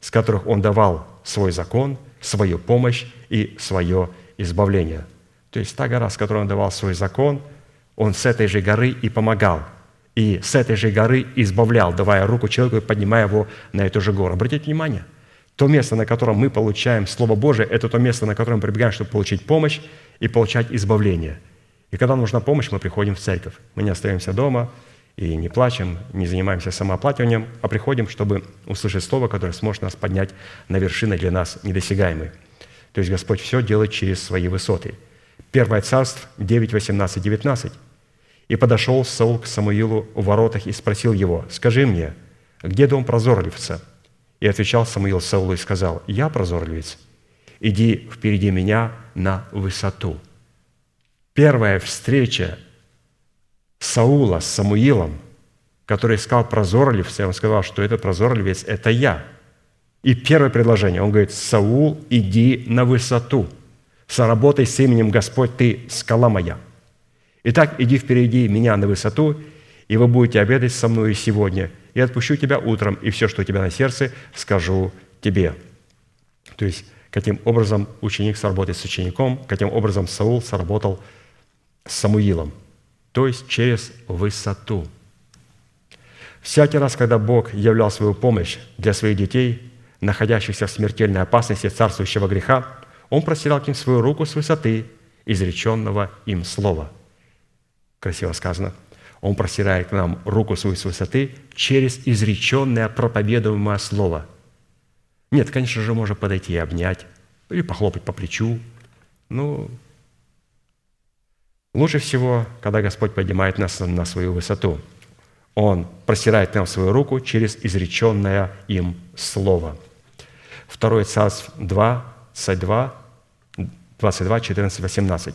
с которых Он давал свой закон, свою помощь и свое избавление». То есть та гора, с которой Он давал свой закон, Он с этой же горы и помогал, и с этой же горы избавлял, давая руку человеку и поднимая его на эту же гору. Обратите внимание, то место, на котором мы получаем Слово Божие, это то место, на которое мы прибегаем, чтобы получить помощь и получать избавление. И когда нужна помощь, мы приходим в церковь. Мы не остаемся дома и не плачем, не занимаемся самооплакиванием, а приходим, чтобы услышать Слово, которое сможет нас поднять на вершины для нас недосягаемые. То есть Господь все делает через свои высоты. первое Царств девять, восемнадцать, девятнадцать. «И подошел Саул к Самуилу в воротах и спросил его: „Скажи мне, где дом прозорливца?“ И отвечал Самуил Саулу и сказал: „Я прозорливец, иди впереди меня на высоту“». Первая встреча Саула с Самуилом, который искал прозорливца, он сказал, что этот прозорливец – это я. И первое предложение, он говорит: «Саул, иди на высоту, соработай с именем Господь, ты скала моя. Итак, иди впереди меня на высоту, и вы будете обедать со мною сегодня, и отпущу тебя утром, и все, что у тебя на сердце, скажу тебе». То есть, каким образом ученик сработает с учеником, каким образом Саул сработал с Самуилом. То есть, через высоту. Всякий раз, когда Бог являл свою помощь для своих детей, находящихся в смертельной опасности царствующего греха, Он простирал к ним свою руку с высоты изреченного им слова. Красиво сказано. Он простирает к нам руку свою с высоты через изреченное проповедуемое слово. Нет, конечно же, можно подойти и обнять, или похлопать по плечу. Ну, лучше всего, когда Господь поднимает нас на свою высоту. Он простирает к нам свою руку через изреченное им слово. второе Царств два, двадцать два, четырнадцать, восемнадцать.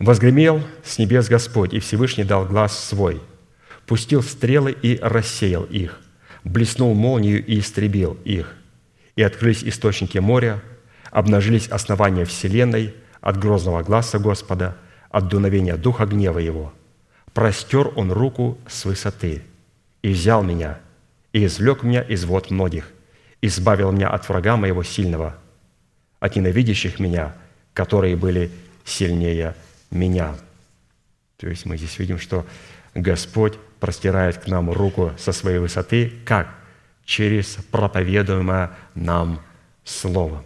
«Возгремел с небес Господь, и Всевышний дал глас свой, пустил стрелы и рассеял их, блеснул молнию и истребил их, и открылись источники моря, обнажились основания вселенной от грозного гласа Господа, от дуновения духа гнева Его. Простер Он руку с высоты, и взял меня, и извлек меня из вод многих, избавил меня от врага моего сильного, от ненавидящих меня, которые были сильнее меня». То есть мы здесь видим, что Господь простирает к нам руку со своей высоты, как? Через проповедуемое нам слово.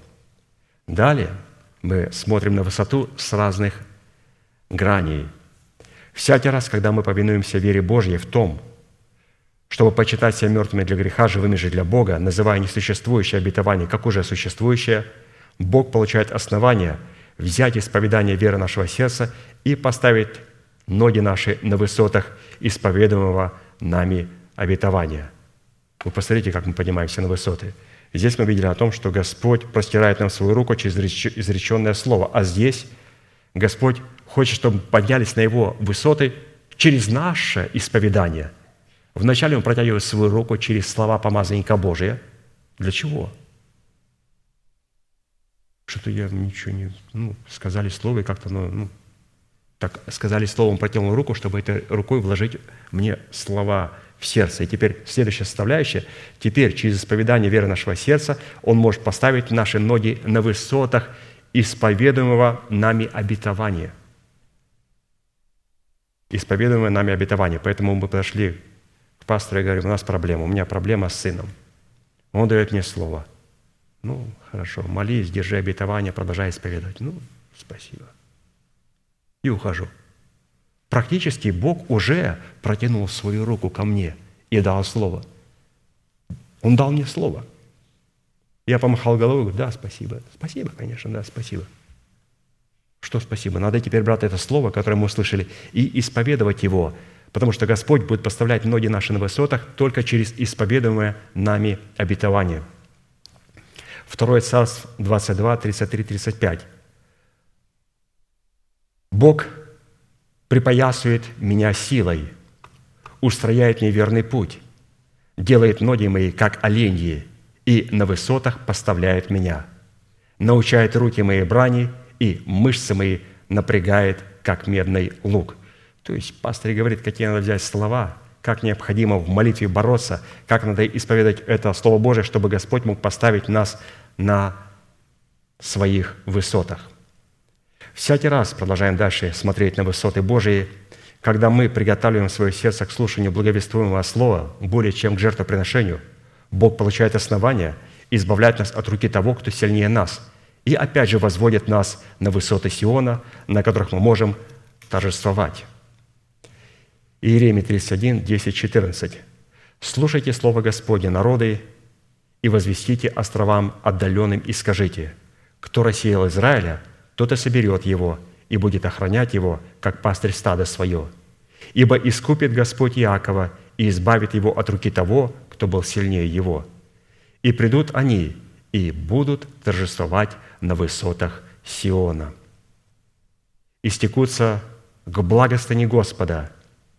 Далее мы смотрим на высоту с разных граней. Всякий раз, когда мы повинуемся вере Божьей в том, чтобы почитать себя мертвыми для греха, живыми же для Бога, называя несуществующее обетование как уже существующее, Бог получает основание взять исповедание веры нашего сердца и поставить ноги наши на высотах исповедуемого нами обетования. Вы посмотрите, как мы поднимаемся на высоты. Здесь мы видели о том, что Господь простирает нам свою руку через изреченное слово, а здесь Господь хочет, чтобы мы поднялись на Его высоты через наше исповедание. Вначале Он протягивает свою руку через слова помазанника Божия. Для чего? Что-то я ничего не... Ну, сказали слово, и как-то оно... Ну, так сказали словом, протянул руку, чтобы этой рукой вложить мне слова в сердце. И теперь следующая составляющая. Теперь через исповедание веры нашего сердца Он может поставить наши ноги на высотах исповедуемого нами обетования. Исповедуемое нами обетование. Поэтому мы подошли к пастору и говорим: у нас проблема, у меня проблема с сыном. Он дает мне слово. Ну, хорошо, молись, держи обетование, продолжай исповедовать. Ну, спасибо. И ухожу. Практически Бог уже протянул свою руку ко мне и дал слово. Он дал мне слово. Я помахал головой, говорю: да, спасибо. Спасибо, конечно, да, спасибо. Что спасибо? Надо теперь брать это слово, которое мы услышали, и исповедовать его, потому что Господь будет поставлять ноги наши на высотах только через исповедуемое нами обетование. второе Царств двадцать два, тридцать три, тридцать пять. «Бог припоясывает меня силой, устрояет мне верный путь, делает ноги мои, как оленьи, и на высотах поставляет меня. научает руки мои брани, и мышцы мои напрягает, как медный лук». То есть пастырь говорит, какие надо взять слова, как необходимо в молитве бороться, как надо исповедать это Слово Божие, чтобы Господь мог поставить нас на своих высотах. Всякий раз, продолжаем дальше смотреть на высоты Божии, когда мы приготавливаем свое сердце к слушанию благовествуемого слова более чем к жертвоприношению, Бог получает основания избавлять нас от руки того, кто сильнее нас, и опять же возводит нас на высоты Сиона, на которых мы можем торжествовать. Иеремия тридцать один, десять, четырнадцать. «Слушайте слово Господне, народы, и возвестите островам отдаленным, и скажите: кто рассеял Израиля, тот и соберет его, и будет охранять его, как пастырь стада свое. Ибо искупит Господь Иакова и избавит его от руки того, кто был сильнее его. И придут они, и будут торжествовать на высотах Сиона. Истекутся к благостыне Господа,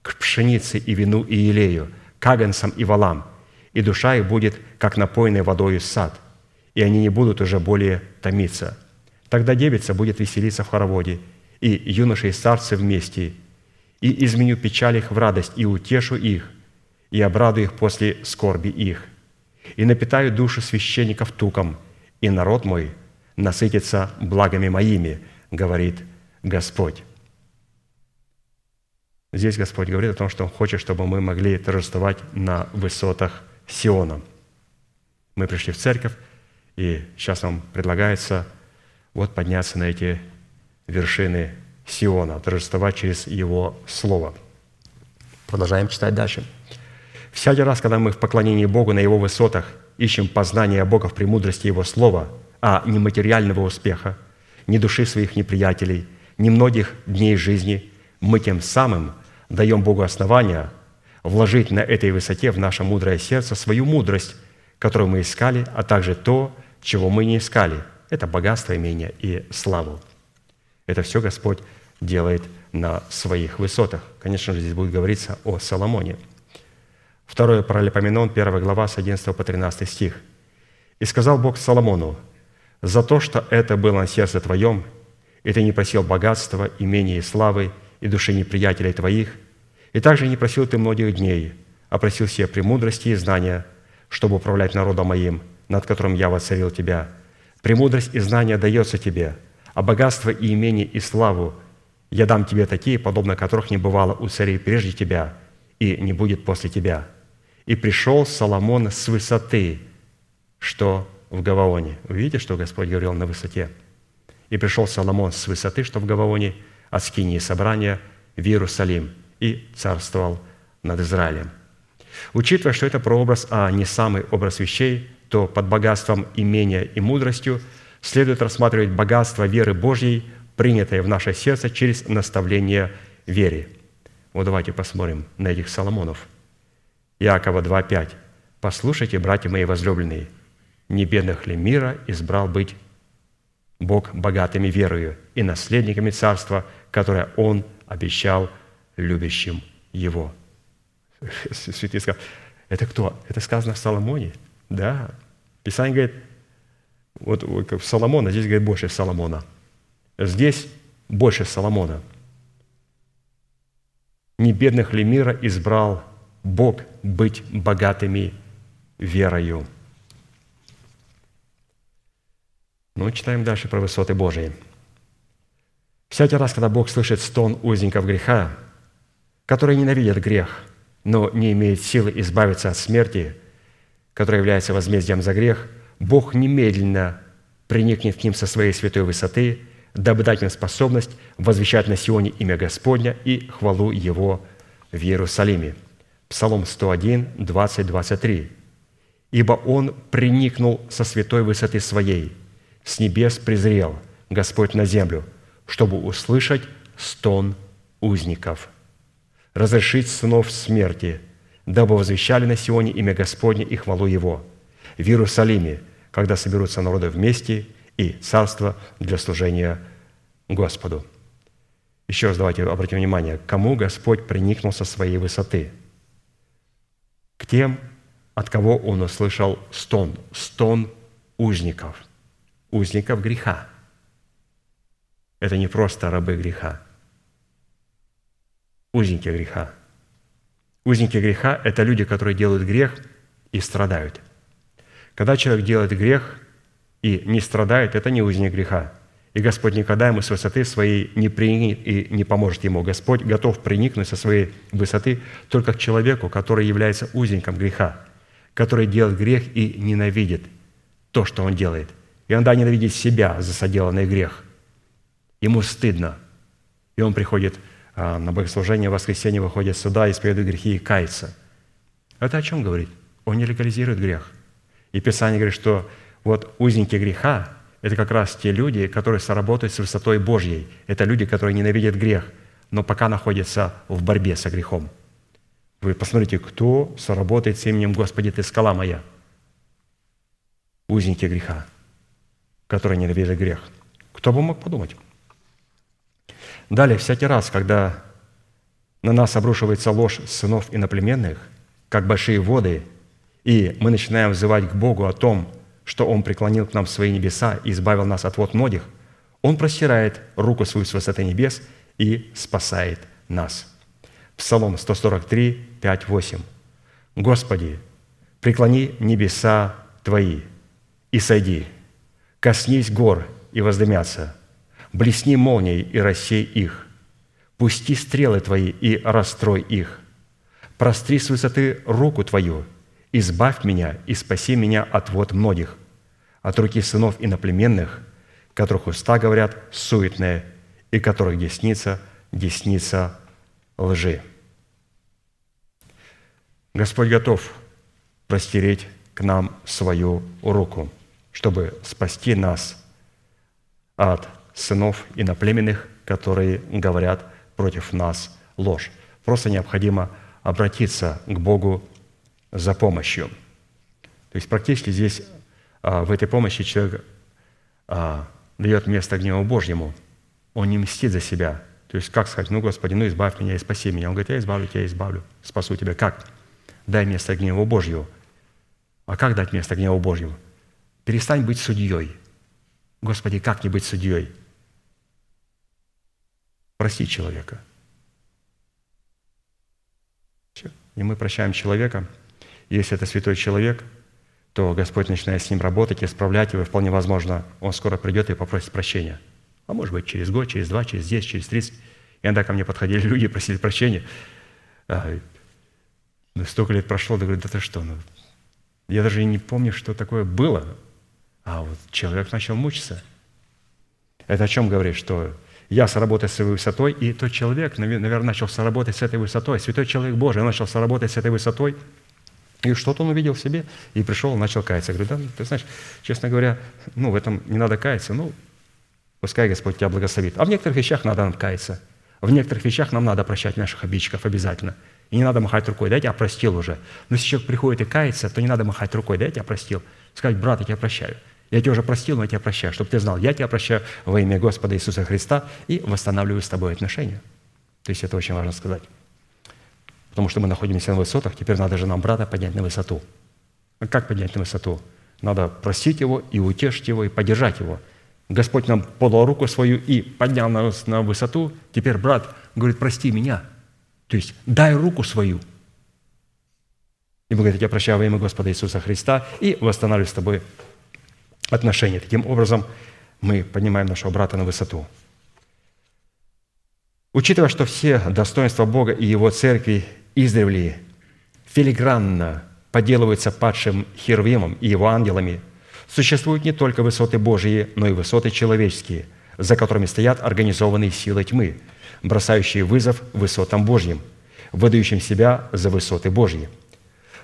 к пшенице и вину и елею, к агнцам и валам, и душа их будет, как напоенный водою сад, и они не будут уже более томиться. Тогда девица будет веселиться в хороводе, и юноши и старцы вместе, и изменю печаль их в радость, и утешу их, и обрадую их после скорби их, и напитаю души священников туком, и народ мой насытится благами моими, говорит Господь». Здесь Господь говорит о том, что Он хочет, чтобы мы могли торжествовать на высотах Сиона. Мы пришли в церковь, и сейчас нам предлагается вот подняться на эти вершины Сиона, торжествовать через Его Слово. Продолжаем читать дальше. «Всякий раз, когда мы в поклонении Богу на Его высотах ищем познание Бога в премудрости Его Слова, а не материального успеха, не души своих неприятелей, не многих дней жизни, мы тем самым даем Богу основания вложить на этой высоте в наше мудрое сердце свою мудрость, которую мы искали, а также то, чего мы не искали. Это богатство, имение и славу». Это все Господь делает на своих высотах. Конечно же, здесь будет говориться о Соломоне. Второе Паралипоменон, первая глава, с одиннадцатого по тринадцатый стих. «И сказал Бог Соломону: за то, что это было на сердце твоем, и ты не просил богатства, имения и славы, и души неприятелей твоих, и также не просил ты многих дней, а просил себе премудрости и знания, чтобы управлять народом моим, над которым я воцарил тебя. Премудрость и знание дается тебе, а богатство и имение и славу я дам тебе такие, подобно которых не бывало у царей прежде тебя и не будет после тебя. И пришел Соломон с высоты, что в Гаваоне». Вы видите, что Господь говорил на высоте? «И пришел Соломон с высоты, что в Гаваоне, от скинии собрания в Иерусалим, и царствовал над Израилем». Учитывая, что это прообраз, а не самый образ вещей, то под богатством имения и мудростью следует рассматривать богатство веры Божьей, принятое в наше сердце через наставление вере. Вот давайте посмотрим на этих Соломонов. Иакова два пять. «Послушайте, братья мои возлюбленные, не бедных ли мира избрал быть Бог богатыми верою и наследниками царства, которое Он обещал любящим Его». Святитель сказал, это кто? Это сказано в Соломоне? Да. Писание говорит, вот в Соломона, здесь говорит больше Соломона. Здесь больше Соломона. «Не бедных ли мира избрал Бог быть богатыми верою». Ну, читаем дальше про высоты Божии. «Всякий раз, когда Бог слышит стон узников греха, которые ненавидят грех, но не имеют силы избавиться от смерти, которая является возмездием за грех, Бог немедленно приникнет к ним со своей святой высоты, дабы дать им способность возвещать на Сионе имя Господня и хвалу Его в Иерусалиме». Псалом сто один, двадцать, двадцать три. «Ибо Он приникнул со святой высоты Своей, с небес призрел Господь на землю, чтобы услышать стон узников, разрешить сынов смерти, дабы возвещали на Сионе имя Господне и хвалу Его, в Иерусалиме, когда соберутся народы вместе и царство для служения Господу». Еще раз давайте обратим внимание, кому Господь приникнул со своей высоты? К тем, от кого Он услышал стон, стон узников. узников греха. Это не просто рабы греха. Узники греха. Узники греха – это люди, которые делают грех и страдают. Когда человек делает грех и не страдает, это не узник греха. И Господь никогда ему с высоты своей не приникнет и не поможет ему. Господь готов приникнуть со своей высоты только к человеку, который является узником греха, который делает грех и ненавидит то, что он делает. И иногда ненавидит себя за соделанный грех. Ему стыдно. И он приходит на богослужение в воскресенье, выходит сюда, исповедует грехи и кается. Это о чем говорит? Он не легализирует грех. И Писание говорит, что вот узники греха – это как раз те люди, которые соработают с высотой Божьей. Это люди, которые ненавидят грех, но пока находятся в борьбе со грехом. Вы посмотрите, кто соработает с именем Господи, ты скала моя. Узники греха, которые ненавидят грех. Кто бы мог подумать? Далее, всякий раз, когда на нас обрушивается ложь сынов иноплеменных, как большие воды, и мы начинаем взывать к Богу о том, что Он преклонил к нам свои небеса и избавил нас от вод многих, Он простирает руку свою с высоты небес и спасает нас. Псалом сто сорок три, пять, восемь. «Господи, преклони небеса Твои и сойди, коснись гор и воздымятся, блесни молнией и рассей их, пусти стрелы Твои и расстрой их, простри с высоты руку Твою, избавь меня и спаси меня от вод многих, от руки сынов иноплеменных, которых уста говорят суетное, и которых десница, десница лжи». Господь готов простереть к нам свою руку, чтобы спасти нас от сынов иноплеменных, которые говорят против нас ложь. Просто необходимо обратиться к Богу за помощью. То есть практически здесь, в этой помощи, человек дает место гневу Божьему. Он не мстит за себя. То есть как сказать, ну, Господи, ну, избавь меня и спаси меня. Он говорит, я избавлю тебя, я избавлю, спасу тебя. Как? Дай место гневу Божьему. А как дать место гневу Божьему? Перестань быть судьей. Господи, как не быть судьей? Прости человека. И мы прощаем человека. Если это святой человек, то Господь начинает с ним работать, исправлять его. Вполне возможно, он скоро придет и попросит прощения. А может быть, через год, через два, через десять, через тридцать. И иногда ко мне подходили люди и просили прощения. А, столько лет прошло, да говорю, да ты что? Ну, я даже и не помню, что такое было. А вот человек начал мучиться. Это о чем говорит? Что я сработаю с этой высотой, и тот человек, наверное, начал сработать с этой высотой. Святой человек Божий, он начал сработать с этой высотой. И что-то он увидел в себе, и пришел, начал каяться. Говорю, да, ты знаешь, честно говоря, ну, в этом не надо каяться. Ну, пускай Господь тебя благословит. А в некоторых вещах надо нам каяться. В некоторых вещах нам надо прощать наших обидчиков обязательно. И не надо махать рукой, да, я тебя простил уже. Но если человек приходит и кается, то не надо махать рукой, да, я тебя простил. Сказать, брат, я тебя прощаю. Я тебя уже простил, но я тебя прощаю, чтобы ты знал, я тебя прощаю во имя Господа Иисуса Христа и восстанавливаю с тобой отношения. То есть это очень важно сказать. Потому что мы находимся на высотах, теперь надо же нам брата поднять на высоту. А как поднять на высоту? Надо простить его и утешить его, и поддержать его. Господь нам подал руку свою и поднял нас на высоту. Теперь брат говорит, прости меня. То есть дай руку свою. И мы говорим, я прощаю во имя Господа Иисуса Христа и восстанавливаю с тобой отношения. Таким образом, мы поднимаем нашего брата на высоту. Учитывая, что все достоинства Бога и Его Церкви издревле филигранно подделываются падшим Херувимом и его ангелами, существуют не только высоты Божьи, но и высоты человеческие, за которыми стоят организованные силы тьмы, бросающие вызов высотам Божьим, выдающим себя за высоты Божьи.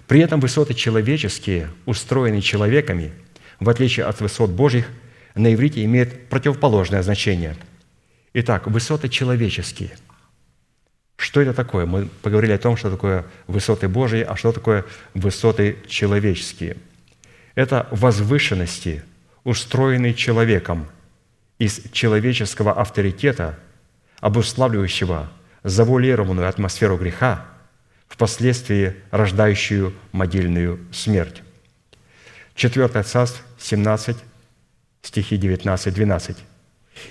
При этом высоты человеческие, устроенные человеками, в отличие от высот Божьих, на иврите имеют противоположное значение. Итак, высоты человеческие. Что это такое? Мы поговорили о том, что такое высоты Божьи, а что такое высоты человеческие. Это возвышенности, устроенные человеком из человеческого авторитета, обуславливающего завуалированную атмосферу греха, впоследствии рождающую могильную смерть. четвёртое царство, семнадцать, стихи девятнадцать двенадцать.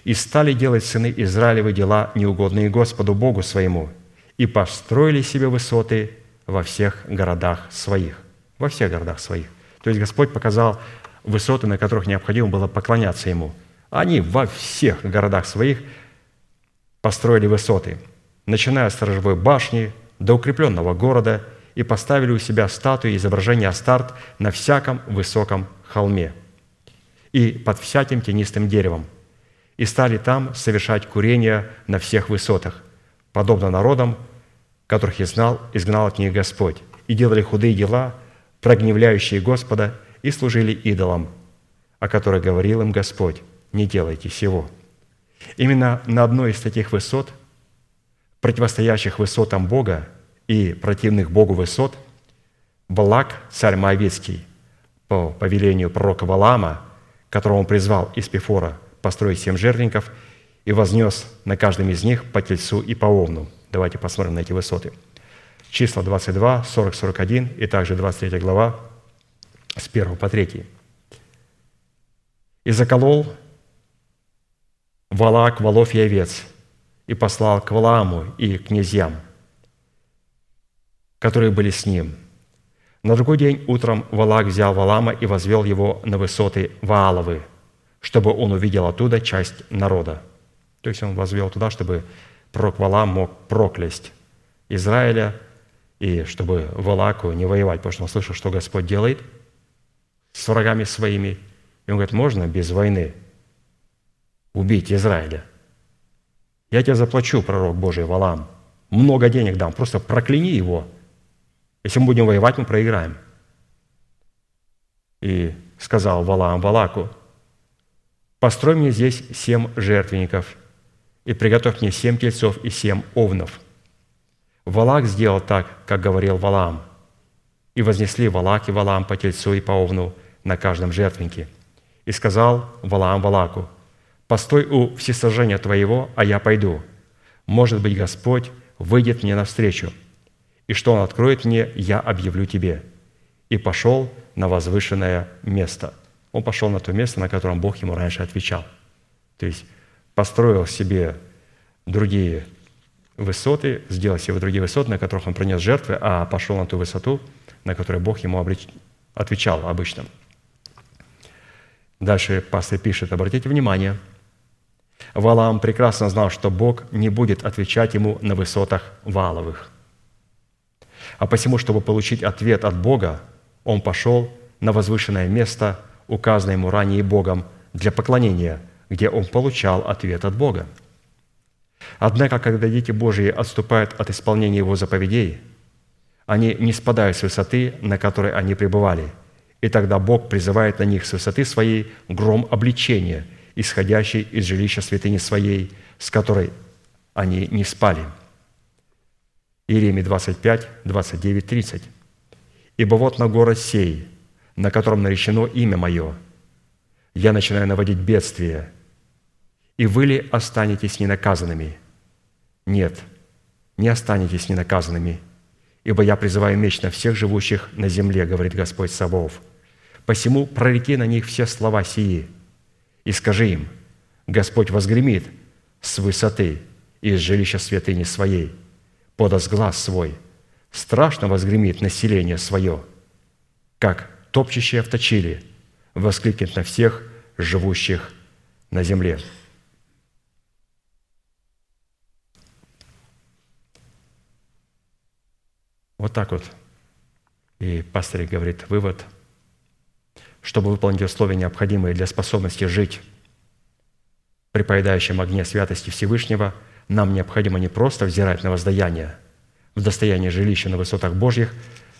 «И стали делать сыны Израилевы дела, неугодные Господу Богу своему, и построили себе высоты во всех городах своих». Во всех городах своих. То есть Господь показал высоты, на которых необходимо было поклоняться Ему. Они во всех городах своих построили высоты, начиная от сторожевой башни до укрепленного города, и поставили у себя статуи и изображения Астарт на всяком высоком холме и под всяким тенистым деревом, и стали там совершать курения на всех высотах, подобно народам, которых изгнал, изгнал от них Господь, и делали худые дела, прогневляющие Господа, и служили идолам, о которых говорил им Господь: «Не делайте сего». Именно на одной из таких высот, противостоящих высотам Бога и противных Богу высот, Балак, царь Моавитский, по повелению пророка Валаама, которого он призвал из Пифора построить семь жертвенников, и вознес на каждом из них по тельцу и по овну. Давайте посмотрим на эти высоты. Числа двадцать два, сорок, сорок один и также двадцать третья глава с первого по третий. «И заколол Валаак волов и овец, и послал к Валааму и князьям, которые были с ним. На другой день утром Валаак взял Валаама и возвел его на высоты Вааловы, чтобы он увидел оттуда часть народа». То есть он возвел туда, чтобы пророк Валаам мог проклясть Израиля, и чтобы Валааку не воевать, потому что он слышал, что Господь делает с врагами своими. И он говорит: можно без войны убить Израиля? Я тебе заплачу, пророк Божий Валаам, много денег дам, просто прокляни его. Если мы будем воевать, мы проиграем. И сказал Валаам Валааку: «Построй мне здесь семь жертвенников и приготовь мне семь тельцов и семь овнов». Валаак сделал так, как говорил Валаам, и вознесли Валаак и Валаам по тельцу и по овну на каждом жертвеннике. И сказал Валаам Валааку: «Постой у всесожжения твоего, а я пойду. Может быть, Господь выйдет мне навстречу, и что Он откроет мне, я объявлю тебе». И пошел на возвышенное место. Он пошел на то место, на котором Бог ему раньше отвечал. То есть построил себе другие высоты, сделал себе другие высоты, на которых он принес жертвы, а пошел на ту высоту, на которой Бог ему отвечал обычно. Дальше пастырь пишет, обратите внимание, Валаам прекрасно знал, что Бог не будет отвечать ему на высотах Вааловых. А посему, чтобы получить ответ от Бога, он пошел на возвышенное место, указанное ему ранее Богом, для поклонения, где он получал ответ от Бога. Однако, когда дети Божьи отступают от исполнения Его заповедей, они не спадают с высоты, на которой они пребывали, и тогда Бог призывает на них с высоты Своей гром обличения, исходящий из жилища святыни Своей, с которой они не спали. Иеремия двадцать пять, двадцать девять, тридцать. «Ибо вот на город сей, на котором наречено имя Мое, я начинаю наводить бедствие, и вы ли останетесь ненаказанными? Нет, не останетесь ненаказанными, ибо я призываю меч на всех живущих на земле, говорит Господь Саваоф. Посему прореки на них все слова сии, и скажи им: Господь возгремит с высоты и из жилища святыни Своей, подаст глаз свой, страшно возгремит население свое, как топчащие в точили, воскликнет на всех живущих на земле». Вот так вот. И пастырь говорит вывод: чтобы выполнить условия, необходимые для способности жить при поедающем огне святости Всевышнего, нам необходимо не просто взирать на воздаяние, в достоянии жилища на высотах Божьих,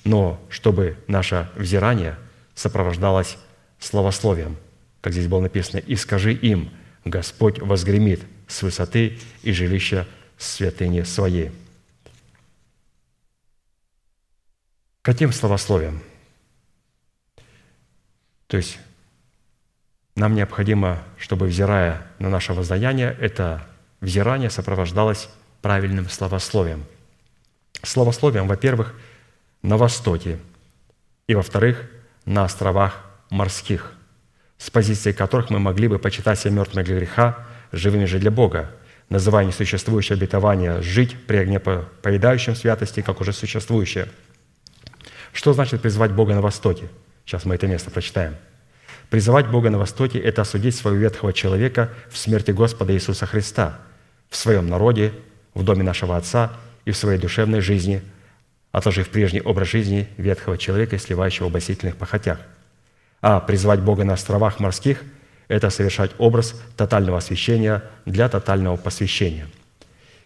но чтобы наше взирание сопровождалось словословием, как здесь было написано: «И скажи им, Господь возгремит с высоты и жилища святыни Своей». Каким словословием? То есть нам необходимо, чтобы, взирая на наше воздаяние, это взирание сопровождалось правильным словословием. Словословием, во-первых, на Востоке, и, во-вторых, на островах морских, с позиции которых мы могли бы почитать себя мертвыми для греха, живыми же для Бога, называя несуществующее обетование жить при огне поедающем святости, как уже существующее. Что значит призывать Бога на востоке? Сейчас мы это место прочитаем. Призывать Бога на востоке – это осудить своего ветхого человека в смерти Господа Иисуса Христа, в своем народе, в доме нашего Отца и в своей душевной жизни, отложив прежний образ жизни ветхого человека, сливающего в басительных похотях. А призывать Бога на островах морских – это совершать образ тотального освящения для тотального посвящения.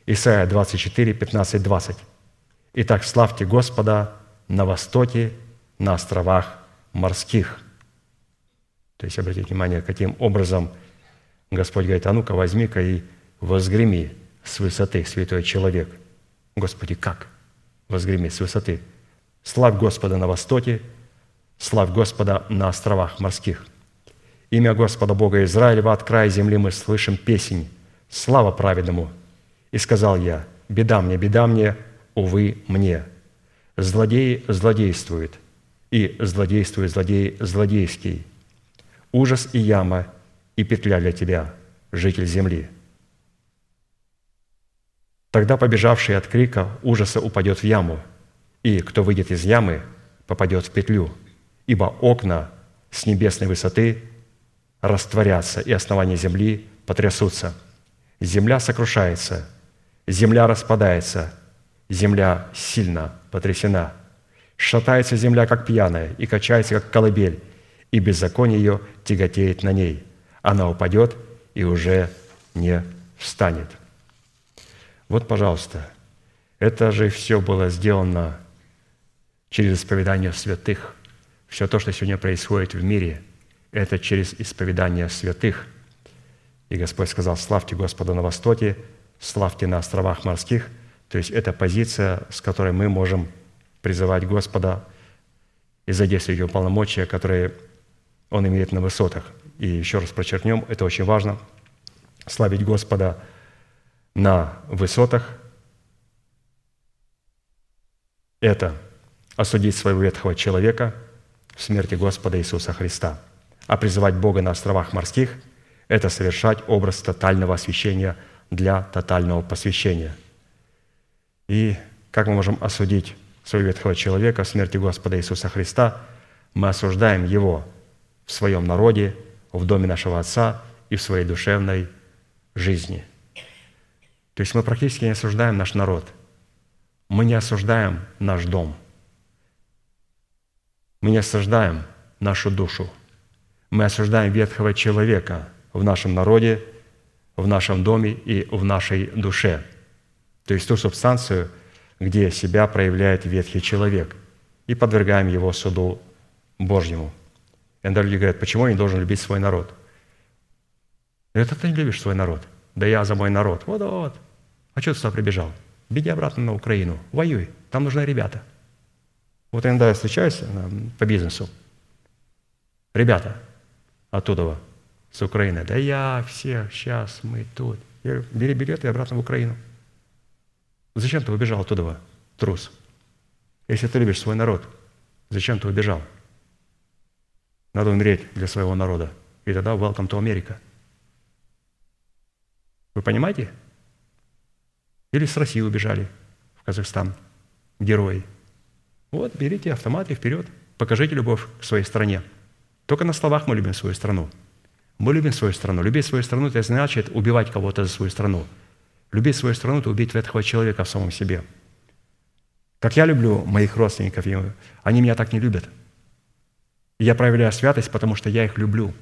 Исайя двадцать четыре, пятнадцать, двадцать. «Итак, славьте Господа на востоке, на островах морских». То есть, обратите внимание, каким образом Господь говорит: «А ну-ка, возьми-ка и возгреми с высоты, святой человек». Господи, как? Возгреми с высоты. «Славь Господа на востоке, славь Господа на островах морских. Имя Господа Бога Израилева от края земли мы слышим песнь. Слава праведному! И сказал я: беда мне, беда мне, увы мне. Злодей злодействует, и злодействует злодей злодейский. Ужас и яма, и петля для тебя, житель земли». Тогда побежавший от крика ужаса упадет в яму, и кто выйдет из ямы, попадет в петлю, ибо окна с небесной высоты растворятся, и основания земли потрясутся. Земля сокрушается, земля распадается, земля сильно потрясена. Шатается земля, как пьяная, и качается, как колыбель, и беззаконие ее тяготеет на ней. Она упадет и уже не встанет. Вот, пожалуйста, это же все было сделано через исповедание святых. Все то, что сегодня происходит в мире, это через исповедание святых. И Господь сказал: «Славьте Господа на востоке, славьте на островах морских». То есть это позиция, с которой мы можем призывать Господа и задействовать Его полномочия, которые Он имеет на высотах. И еще раз подчеркнем, это очень важно. Славить Господа на высотах – это осудить своего ветхого человека в смерти Господа Иисуса Христа. А призывать Бога на островах морских – это совершать образ тотального освящения для тотального посвящения. И как мы можем осудить своего ветхого человека в смерти Господа Иисуса Христа? Мы осуждаем его в своем народе, в доме нашего Отца и в своей душевной жизни. То есть мы практически не осуждаем наш народ. Мы не осуждаем наш дом. Мы не осуждаем нашу душу. Мы осуждаем ветхого человека в нашем народе, в нашем доме и в нашей душе. То есть ту субстанцию, где себя проявляет ветхий человек, и подвергаем его суду Божьему. Иногда люди говорят: почему я не должен любить свой народ? Это ты не любишь свой народ. Да я за мой народ. Вот-вот. А что ты сюда прибежал? Беги обратно на Украину. Воюй. Там нужны ребята. Вот иногда я встречаюсь по бизнесу. Ребята оттуда, с Украины. Да я всех, сейчас мы тут. Я говорю: бери билеты обратно в Украину. Зачем ты убежал оттуда, трус? Если ты любишь свой народ, зачем ты убежал? Надо умереть для своего народа. И тогда welcome to America. Вы понимаете? Или с России убежали в Казахстан. Герои. Вот, берите автоматы вперед. Покажите любовь к своей стране. Только на словах мы любим свою страну. Мы любим свою страну. Любить свою страну – это значит убивать кого-то за свою страну. Любить свою страну – это убить ветхого человека в самом себе. Как я люблю моих родственников, они меня так не любят. Я проявляю святость, потому что я их люблю.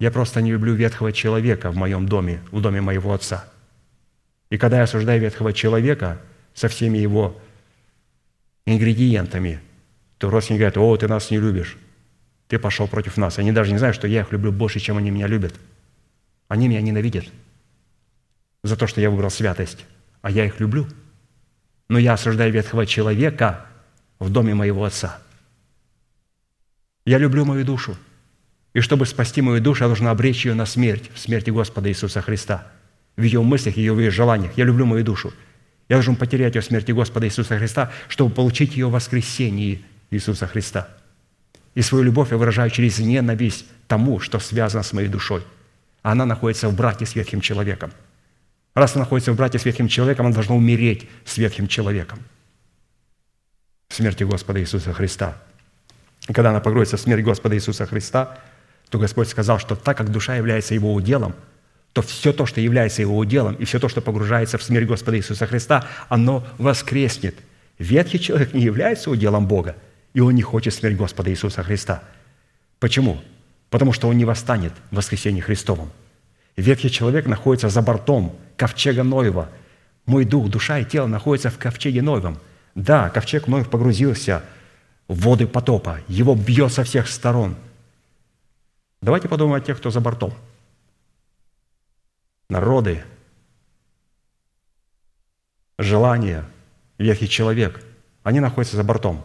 Я просто не люблю ветхого человека в моем доме, в доме моего отца. И когда я осуждаю ветхого человека со всеми его ингредиентами, то родственники говорят: о, ты нас не любишь, ты пошел против нас. Они даже не знают, что я их люблю больше, чем они меня любят. Они меня ненавидят за то, что я выбрал святость, а я их люблю. Но я осуждаю ветхого человека в доме моего отца. Я люблю мою душу. И чтобы спасти мою душу, я должен обречь ее на смерть, в смерти Господа Иисуса Христа, в ее мыслях, ее, в ее желаниях. Я люблю мою душу. Я должен потерять ее в смерти Господа Иисуса Христа, чтобы получить ее в воскресении Иисуса Христа. И свою любовь я выражаю через ненависть тому, что связано с моей душой. Она находится в браке с ветхим человеком. Раз она находится в браке с ветхим человеком, она должна умереть с ветхим человеком. В смерти Господа Иисуса Христа. И когда она погрузится в смерть Господа Иисуса Христа, то Господь сказал, что так как душа является Его уделом, то все то, что является Его уделом, и все то, что погружается в смерть Господа Иисуса Христа, оно воскреснет. Ветхий человек не является уделом Бога, и он не хочет смерть Господа Иисуса Христа. Почему? Потому что он не восстанет в воскресении Христовом. Ветхий человек находится за бортом ковчега Ноева. Мой дух, душа и тело находятся в ковчеге Ноевом. Да, ковчег Ноев погрузился в воды потопа. Его бьет со всех сторон. Давайте подумаем о тех, кто за бортом. Народы, желания, ветхий человек, они находятся за бортом.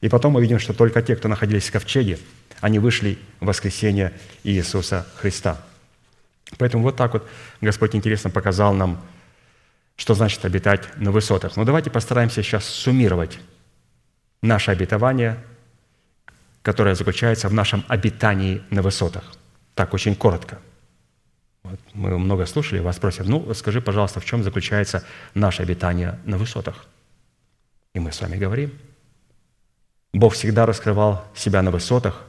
И потом мы видим, что только те, кто находились в ковчеге, они вышли в воскресение Иисуса Христа. Поэтому вот так вот Господь интересно показал нам, что значит обитать на высотах. Но давайте постараемся сейчас суммировать наше обетование, которое заключается в нашем обитании на высотах. Так, очень коротко. Вот, мы много слушали, вас просят, ну, скажи, пожалуйста, в чем заключается наше обитание на высотах? И мы с вами говорим. Бог всегда раскрывал себя на высотах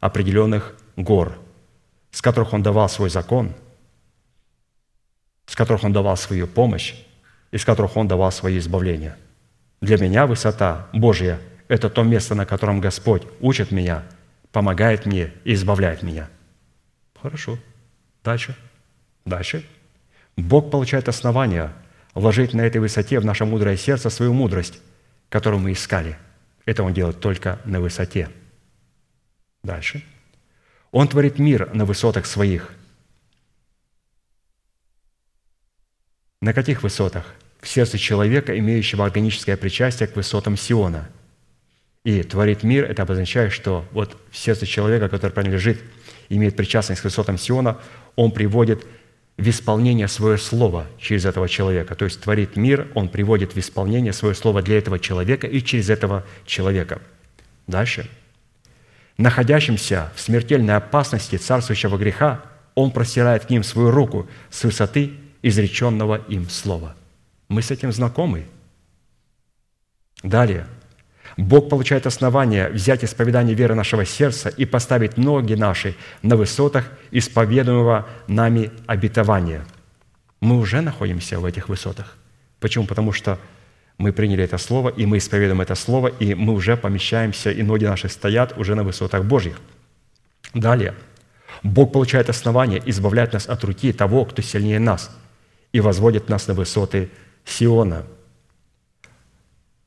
определенных гор, с которых Он давал свой закон, с которых Он давал свою помощь и с которых Он давал свои избавления. Для меня высота Божья – это то место, на котором Господь учит меня, помогает мне и избавляет меня. Хорошо. Дальше. Дальше. Бог получает основания вложить на этой высоте в наше мудрое сердце свою мудрость, которую мы искали. Это Он делает только на высоте. Дальше. Он творит мир на высотах своих. На каких высотах? В сердце человека, имеющего органическое причастие к высотам Сиона. И творит мир, это обозначает, что вот в сердце человека, который принадлежит, имеет причастность к высотам Сиона, он приводит в исполнение свое слово через этого человека. То есть творит мир, он приводит в исполнение свое слово для этого человека и через этого человека. Дальше. Находящимся в смертельной опасности царствующего греха, он простирает к ним свою руку с высоты изреченного им слова. Мы с этим знакомы. Далее. Бог получает основание взять исповедание веры нашего сердца и поставить ноги наши на высотах исповедуемого нами обетования. Мы уже находимся в этих высотах. Почему? Потому что мы приняли это слово, и мы исповедуем это слово, и мы уже помещаемся, и ноги наши стоят уже на высотах Божьих. Далее. Бог получает основание избавлять нас от руки того, кто сильнее нас, и возводит нас на высоты Сиона.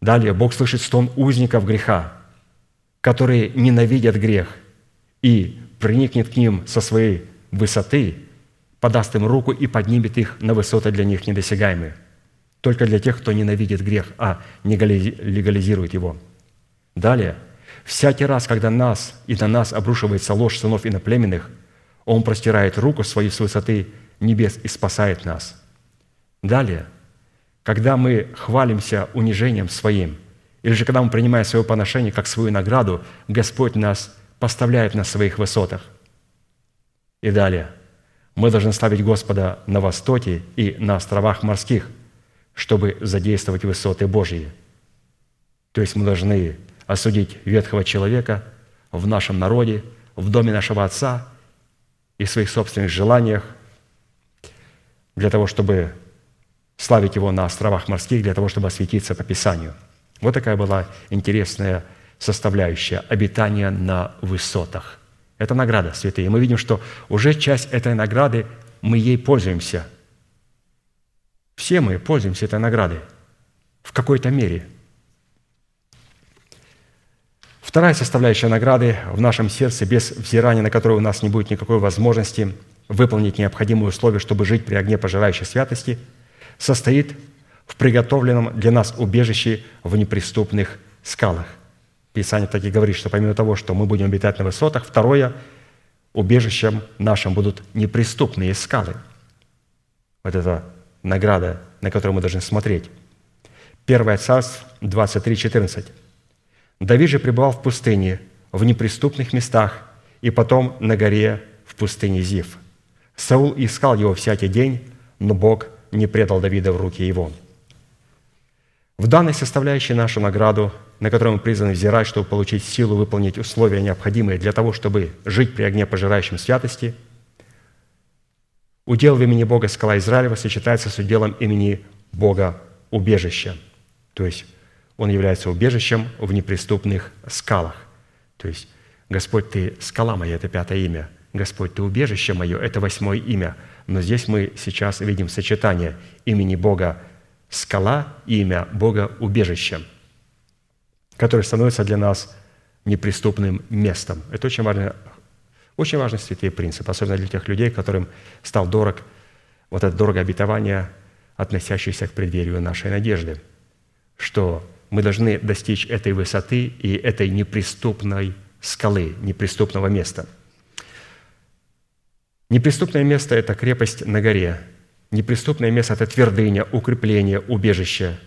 Далее, Бог слышит стон узников греха, которые ненавидят грех, и приникнет к ним со своей высоты, подаст им руку и поднимет их на высоты для них недосягаемые. Только для тех, кто ненавидит грех, а не легализирует его. Далее, всякий раз, когда нас и на нас обрушивается ложь сынов иноплеменных, Он простирает руку свою с высоты небес и спасает нас. Далее, когда мы хвалимся унижением своим, или же когда мы принимаем свое поношение как свою награду, Господь нас поставляет на своих высотах. И далее. Мы должны ставить Господа на востоке и на островах морских, чтобы задействовать высоты Божьи. То есть мы должны осудить ветхого человека в нашем народе, в доме нашего отца и в своих собственных желаниях для того, чтобы славить Его на островах морских для того, чтобы осветиться по Писанию. Вот такая была интересная составляющая обитания на высотах. Это награда, святые. Мы видим, что уже часть этой награды, мы ей пользуемся. Все мы пользуемся этой наградой в какой-то мере. Вторая составляющая награды в нашем сердце, без взирания на которую у нас не будет никакой возможности выполнить необходимые условия, чтобы жить при огне пожирающей святости – состоит в приготовленном для нас убежище в неприступных скалах. Писание так и говорит, что помимо того, что мы будем обитать на высотах, второе, убежищем нашим будут неприступные скалы. Вот это награда, на которую мы должны смотреть. первое Царств двадцать три, четырнадцать. «Давид же пребывал в пустыне, в неприступных местах, и потом на горе в пустыне Зив. Саул искал его всякий день, но Бог не предал Давида в руки его. В данной составляющей нашу награду, на которую мы призваны взирать, чтобы получить силу выполнить условия, необходимые для того, чтобы жить при огне пожирающем святости, удел в имени Бога скала Израилева сочетается с уделом имени Бога убежища. То есть Он является убежищем в неприступных скалах. То есть Господь, Ты скала моя, это пятое имя. Господь, Ты убежище мое, это восьмое имя. Но здесь мы сейчас видим сочетание имени Бога скала и имя Бога убежище, которое становится для нас неприступным местом. Это очень важно. Очень важный святый принцип, особенно для тех людей, которым стал дорог вот это дорогое обетование, относящееся к преддверию нашей надежды, что мы должны достичь этой высоты и этой неприступной скалы, неприступного места. Неприступное место – это крепость на горе. Неприступное место – это твердыня, укрепление, убежище.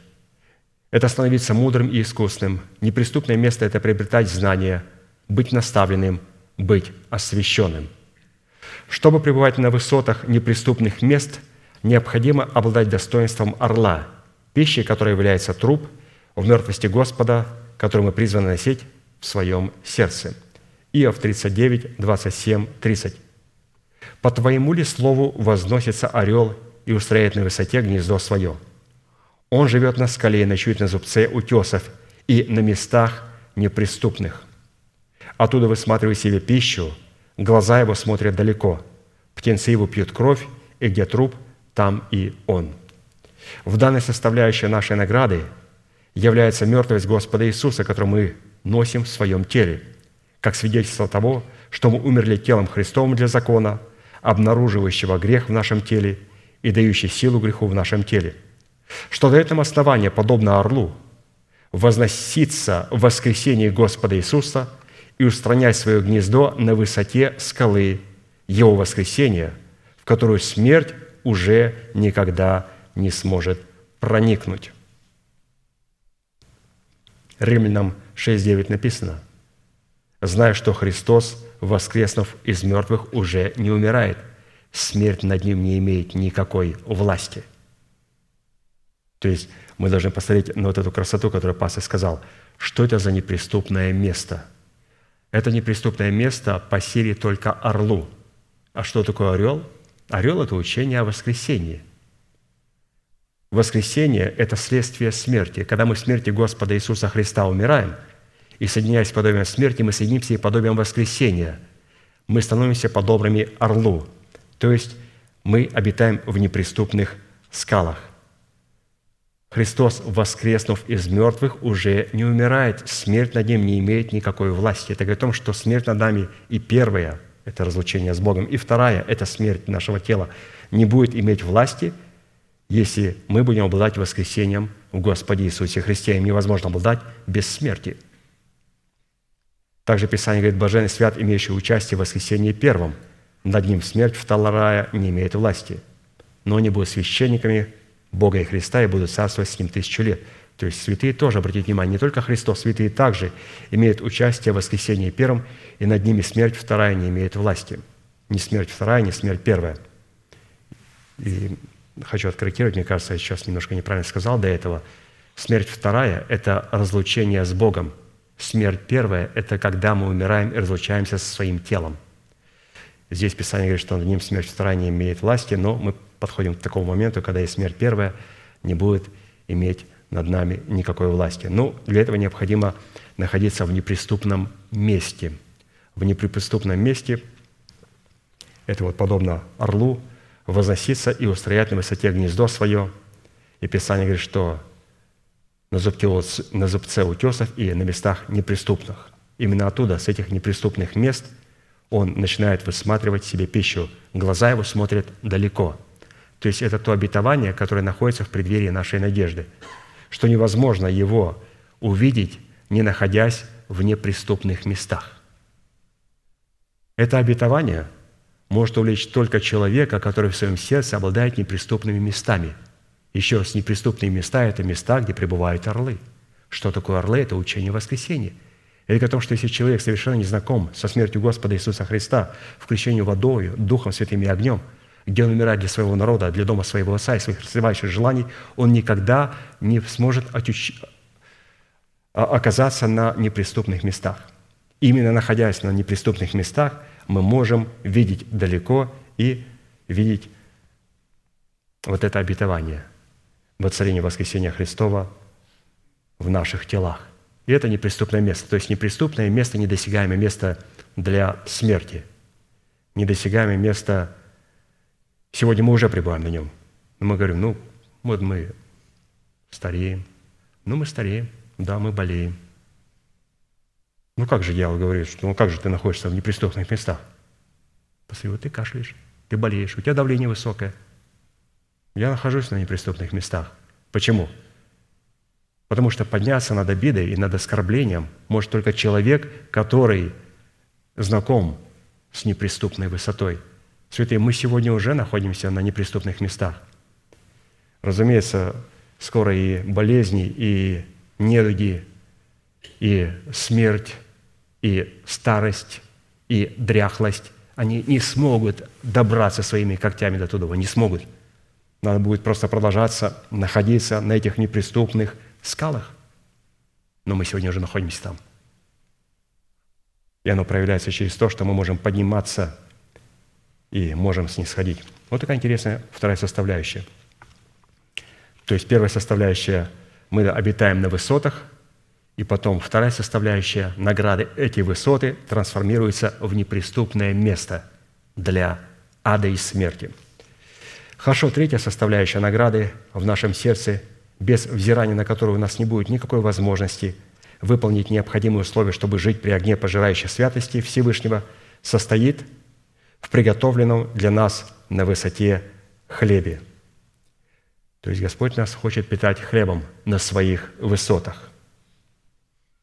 Это становиться мудрым и искусным. Неприступное место – это приобретать знания, быть наставленным, быть освященным. Чтобы пребывать на высотах неприступных мест, необходимо обладать достоинством орла, пищей, которая является труп в мертвости Господа, которую мы призваны носить в своем сердце. Иов тридцать девять, двадцать семь, тридцать. «По твоему ли слову возносится орел и устрояет на высоте гнездо свое? Он живет на скале и ночует на зубце утесов и на местах неприступных. Оттуда высматривает себе пищу, глаза его смотрят далеко, птенцы его пьют кровь, и где труп, там и он». В данной составляющей нашей награды является мертвость Господа Иисуса, которую мы носим в своем теле, как свидетельство того, что мы умерли телом Христовым для закона, обнаруживающего грех в нашем теле и дающий силу греху в нашем теле, что дает нам основание, подобно орлу, возноситься в воскресении Господа Иисуса и устранять свое гнездо на высоте скалы Его воскресения, в которую смерть уже никогда не сможет проникнуть. Римлянам шесть девять написано: «Зная, что Христос, воскреснув из мертвых, уже не умирает, смерть над Ним не имеет никакой власти». То есть мы должны посмотреть на вот эту красоту, которую пастор сказал. Что это за неприступное место? Это неприступное место по силе только орлу. А что такое орел? Орел – это учение о воскресении. Воскресение – это следствие смерти. Когда мы в смерти Господа Иисуса Христа умираем, и, соединяясь с подобием смерти, мы соединимся и подобием воскресения. Мы становимся подобными орлу. То есть мы обитаем в неприступных скалах. Христос, воскреснув из мертвых, уже не умирает. Смерть над Ним не имеет никакой власти. Это говорит о том, что смерть над нами и первая – это разлучение с Богом, и вторая – это смерть нашего тела – не будет иметь власти, если мы будем обладать воскресением в Господе Иисусе Христе. Им невозможно обладать без смерти. Также Писание говорит: «Блажен свят, имеющий участие в воскресении первом. Над ним смерть вторая не имеет власти. Но они будут священниками Бога и Христа и будут царствовать с Ним тысячу лет». То есть святые тоже, обратите внимание, не только Христос, святые также имеют участие в воскресении первом, и над ними смерть вторая не имеет власти. Не смерть вторая, не смерть первая. И хочу откорректировать, мне кажется, я сейчас немножко неправильно сказал до этого. Смерть вторая – это разлучение с Богом. Смерть первая – это когда мы умираем и разлучаемся со своим телом. Здесь Писание говорит, что над ним смерть вторая не имеет власти, но мы подходим к такому моменту, когда и смерть первая не будет иметь над нами никакой власти. Но для этого необходимо находиться в неприступном месте. В неприступном месте, это вот подобно орлу, возноситься и устроять на высоте гнездо свое. И Писание говорит, что на зубце, на зубце утесов и на местах неприступных. Именно оттуда, с этих неприступных мест, он начинает высматривать себе пищу. Глаза его смотрят далеко. То есть это то обетование, которое находится в преддверии нашей надежды, что невозможно его увидеть, не находясь в неприступных местах. Это обетование может увлечь только человека, который в своем сердце обладает неприступными местами. Еще раз, неприступные места – это места, где пребывают орлы. Что такое орлы? Это учение воскресения. Я говорю о том, что если человек совершенно не знаком со смертью Господа Иисуса Христа, в крещении водою, Духом Святым и огнем, где он умирает для своего народа, для дома своего отца и своих развивающих желаний, он никогда не сможет отуч... оказаться на неприступных местах. Именно находясь на неприступных местах, мы можем видеть далеко и видеть вот это обетование воцарения воскресения Христова в наших телах. И это неприступное место. То есть неприступное место, недосягаемое место для смерти. Недосягаемое место... Сегодня мы уже пребываем на нем. Но мы говорим, ну, вот мы стареем. Ну, мы стареем. Да, мы болеем. Ну, как же, я говорю, что, ну, как же ты находишься в неприступных местах? Посмотри, ты кашляешь, ты болеешь, у тебя давление высокое. Я нахожусь на неприступных местах. Почему? Потому что подняться над обидой и над оскорблением может только человек, который знаком с неприступной высотой. Святые, мы сегодня уже находимся на неприступных местах. Разумеется, скоро и болезни, и недуги, и смерть, и старость, и дряхлость, они не смогут добраться своими когтями до туда, не смогут. Надо будет просто продолжаться, находиться на этих неприступных скалах. Но мы сегодня уже находимся там. И оно проявляется через то, что мы можем подниматься и можем снисходить. Вот такая интересная вторая составляющая. То есть первая составляющая – мы обитаем на высотах, и потом вторая составляющая – награды эти высоты трансформируются в неприступное место для ада и смерти. Хорошо, третья составляющая награды в нашем сердце, без взирания на которую у нас не будет никакой возможности выполнить необходимые условия, чтобы жить при огне пожирающей святости Всевышнего, состоит в приготовленном для нас на высоте хлебе. То есть Господь нас хочет питать хлебом на своих высотах.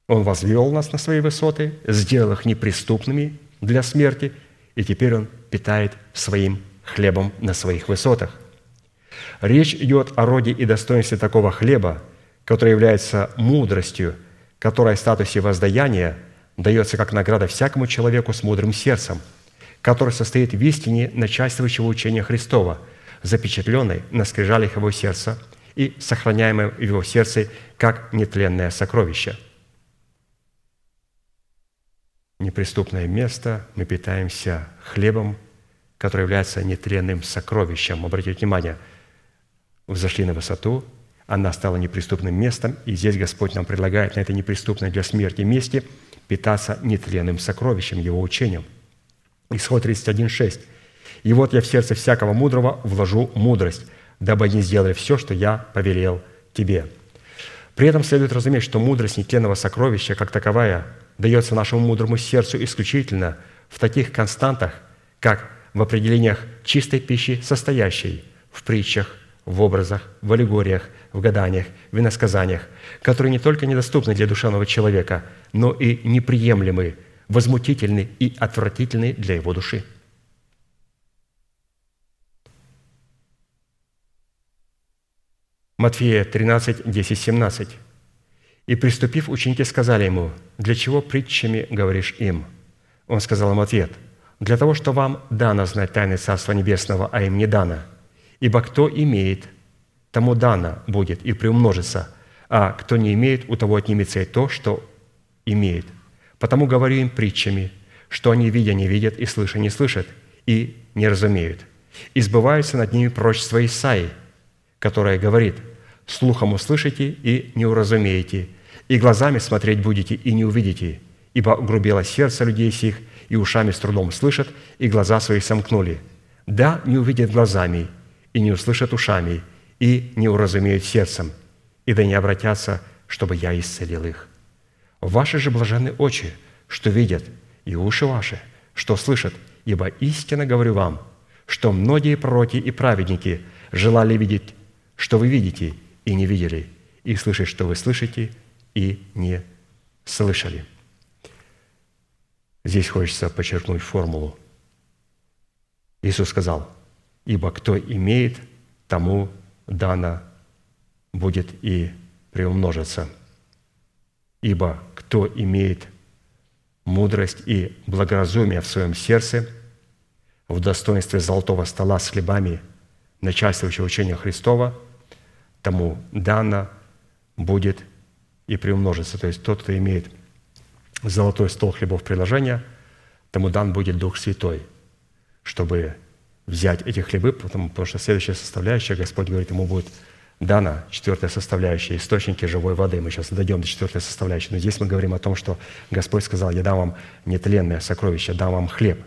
Он возвел нас на свои высоты, сделал их неприступными для смерти, и теперь Он питает своим хлебом на своих высотах. Речь идет о роде и достоинстве такого хлеба, который является мудростью, которая в статусе воздаяния дается как награда всякому человеку с мудрым сердцем, который состоит в истине начальствующего учения Христова, запечатленной на скрижалях его сердца и сохраняемой в его сердце как нетленное сокровище. Неприступное место, мы питаемся хлебом, который является нетленным сокровищем. Обратите внимание, взошли на высоту, она стала неприступным местом, и здесь Господь нам предлагает на это неприступное для смерти месте питаться нетленным сокровищем, его учением. Исход тридцать один шесть. «И вот я в сердце всякого мудрого вложу мудрость, дабы они сделали все, что я повелел тебе». При этом следует разуметь, что мудрость нетленного сокровища, как таковая, дается нашему мудрому сердцу исключительно в таких константах, как в определениях чистой пищи, состоящей в притчах, в образах, в аллегориях, в гаданиях, в иносказаниях, которые не только недоступны для душевного человека, но и неприемлемы, возмутительны и отвратительны для его души. Матфея тринадцать, десять, семнадцать. «И приступив, ученики сказали ему, для чего притчами говоришь им? Он сказал им ответ, для того, что вам дано знать тайны Царства Небесного, а им не дано. Ибо кто имеет, тому дано будет и приумножится, а кто не имеет, у того отнимется и то, что имеет. Потому говорю им притчами, что они, видя, не видят, и слыша, не слышат, и не разумеют. И сбывается над ними пророчество Исаии, которое говорит, слухом услышите и не уразумеете, и глазами смотреть будете и не увидите, ибо грубело сердце людей сих, и ушами с трудом слышат, и глаза свои сомкнули. Да, не увидят глазами, и не услышат ушами, и не уразумеют сердцем, и да не обратятся, чтобы я исцелил их. Ваши же блаженны очи, что видят, и уши ваши, что слышат, ибо истинно говорю вам, что многие пророки и праведники желали видеть, что вы видите, и не видели, и слышать, что вы слышите, и не слышали». Здесь хочется подчеркнуть формулу. Иисус сказал, «Ибо кто имеет, тому дано будет и приумножится». «Ибо кто имеет, мудрость и благоразумие в своем сердце, в достоинстве золотого стола с хлебами, начальствующего учения Христова, тому дано будет и приумножится. То есть тот, кто имеет золотой стол хлебов приложения, тому дан будет Дух Святой, чтобы взять эти хлебы, потому, потому что следующая составляющая, Господь говорит, ему будет дана четвертая составляющая, источники живой воды. Мы сейчас дойдем до четвертой составляющей. Но здесь мы говорим о том, что Господь сказал, я дам вам нетленное сокровище, дам вам хлеб,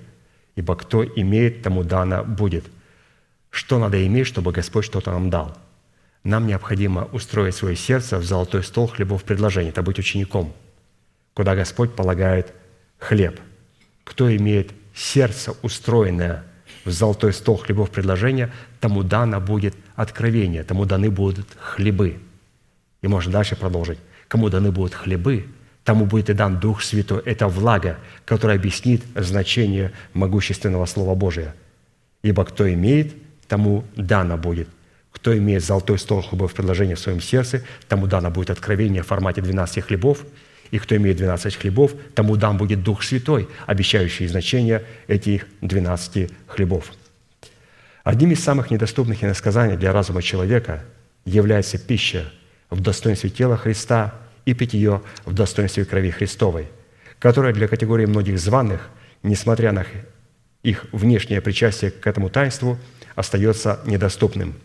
ибо кто имеет, тому дано будет. Что надо иметь, чтобы Господь что-то нам дал? Нам необходимо устроить свое сердце в золотой стол хлебов предложений, это быть учеником, куда Господь полагает хлеб. Кто имеет сердце, устроенное в золотой стол хлебов предложения, тому дано будет откровение, тому даны будут хлебы. И можно дальше продолжить. Кому даны будут хлебы, тому будет и дан Дух Святой. Это влага, которая объяснит значение могущественного Слова Божия. Ибо кто имеет, тому дано будет. Кто имеет золотой стол хлебов предложения в своем сердце, тому дано будет откровение в формате двенадцати хлебов. И кто имеет двенадцать хлебов, тому дан будет Дух Святой, обещающий значение этих двенадцати хлебов. Одним из самых недоступных иносказаний для разума человека является пища в достоинстве тела Христа и питье в достоинстве крови Христовой, которая для категории многих званых, несмотря на их внешнее причастие к этому таинству, остается недоступным.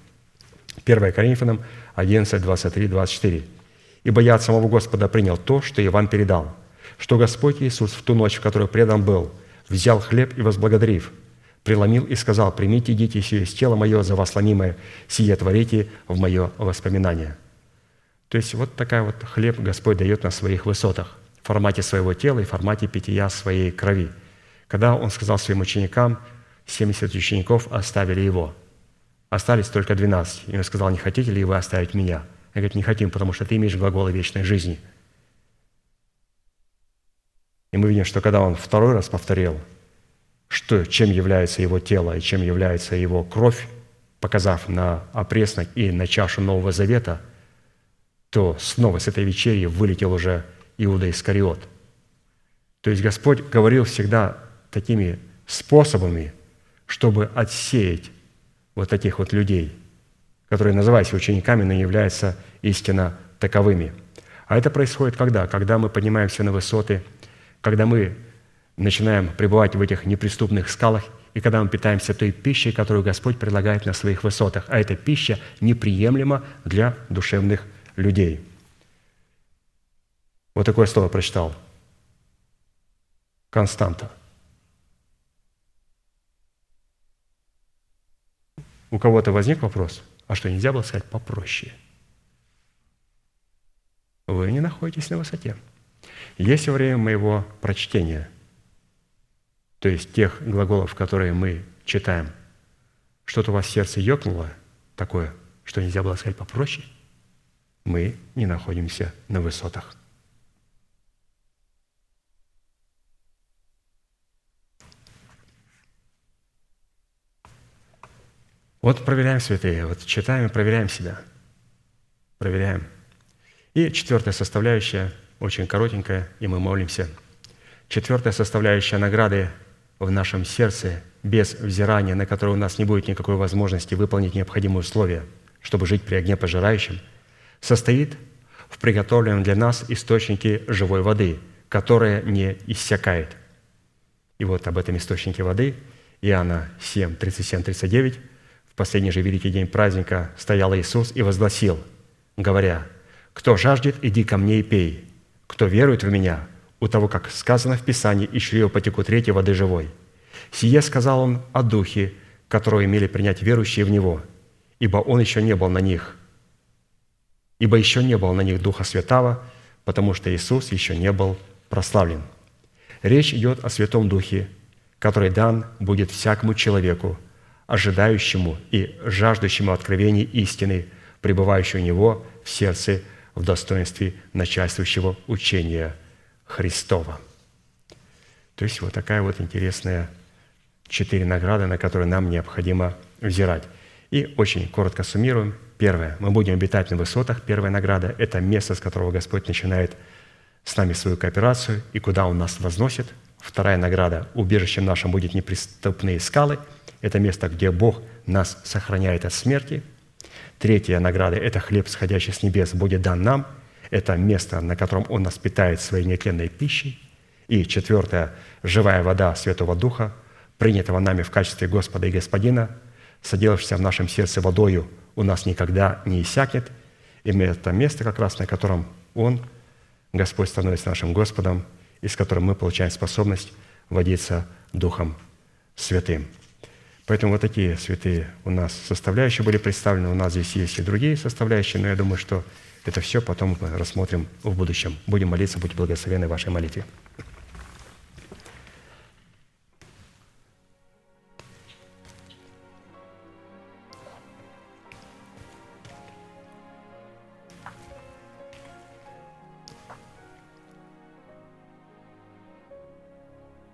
первое Коринфянам одиннадцать, двадцать три, двадцать четыре. «Ибо я от самого Господа принял то, что и вам передал, что Господь Иисус в ту ночь, в которую предан был, взял хлеб и, возблагодарив, преломил и сказал, «Примите, идите, сие есть тело мое, за вас ломимое, сие творите в мое воспоминание». То есть вот такая вот хлеб Господь дает на своих высотах, в формате своего тела и в формате питья своей крови. Когда Он сказал своим ученикам, семьдесят учеников оставили Его. Остались только двенадцать. И Он сказал, «Не хотите ли вы оставить Меня?» Они говорят, не хотим, потому что ты имеешь глаголы вечной жизни. И мы видим, что когда он второй раз повторил, что, чем является его тело и чем является его кровь, показав на опреснок и на чашу Нового Завета, то снова с этой вечери вылетел уже Иуда Искариот. То есть Господь говорил всегда такими способами, чтобы отсеять вот таких вот людей, которые называются учениками, но являются истинно таковыми. А это происходит когда? Когда мы поднимаемся на высоты, когда мы начинаем пребывать в этих неприступных скалах, и когда мы питаемся той пищей, которую Господь предлагает на своих высотах. А эта пища неприемлема для душевных людей. Вот такое слово прочитал. Константа. У кого-то возник вопрос? А что, нельзя было сказать попроще? Вы не находитесь на высоте. Есть время моего прочтения, то есть тех глаголов, которые мы читаем, что-то у вас в сердце ёкнуло такое, что нельзя было сказать попроще, мы не находимся на высотах. Вот проверяем, святые, вот читаем и проверяем себя. Проверяем. И четвертая составляющая, очень коротенькая, и мы молимся. Четвертая составляющая награды в нашем сердце, без взирания, на которое у нас не будет никакой возможности выполнить необходимые условия, чтобы жить при огне пожирающем, состоит в приготовленном для нас источнике живой воды, которая не иссякает. И вот об этом источнике воды Иоанна семь, тридцать семь - тридцать девять. В последний же великий день праздника стоял Иисус и возгласил, говоря, «Кто жаждет, иди ко мне и пей. Кто верует в меня, у того, как сказано в Писании, из чрева потекут реки воды живой». Сие сказал он о Духе, которого имели принять верующие в Него, ибо он еще не был на них, ибо еще не было на них Духа Святаго, потому что Иисус еще не был прославлен. Речь идет о Святом Духе, который дан будет всякому человеку, ожидающему и жаждущему откровений истины, пребывающего у него в сердце в достоинстве начальствующего учения Христова». То есть вот такая вот интересная четыре награды, на которые нам необходимо взирать. И очень коротко суммируем. Первое. Мы будем обитать на высотах. Первая награда – это место, с которого Господь начинает с нами свою кооперацию и куда Он нас возносит. Вторая награда – убежищем нашим будет неприступные скалы. Это место, где Бог нас сохраняет от смерти. Третья награда – это хлеб, сходящий с небес, будет дан нам. Это место, на котором Он нас питает своей нетленной пищей. И четвертое – живая вода Святого Духа, принятого нами в качестве Господа и Господина, соделавшегося в нашем сердце водою, у нас никогда не иссякнет. И это место, как раз на котором Он, Господь, становится нашим Господом, и с которым мы получаем способность водиться Духом Святым. Поэтому вот такие святые у нас составляющие были представлены. У нас здесь есть и другие составляющие, но я думаю, что это все потом мы рассмотрим в будущем. Будем молиться, будьте благословенны в вашей молитве.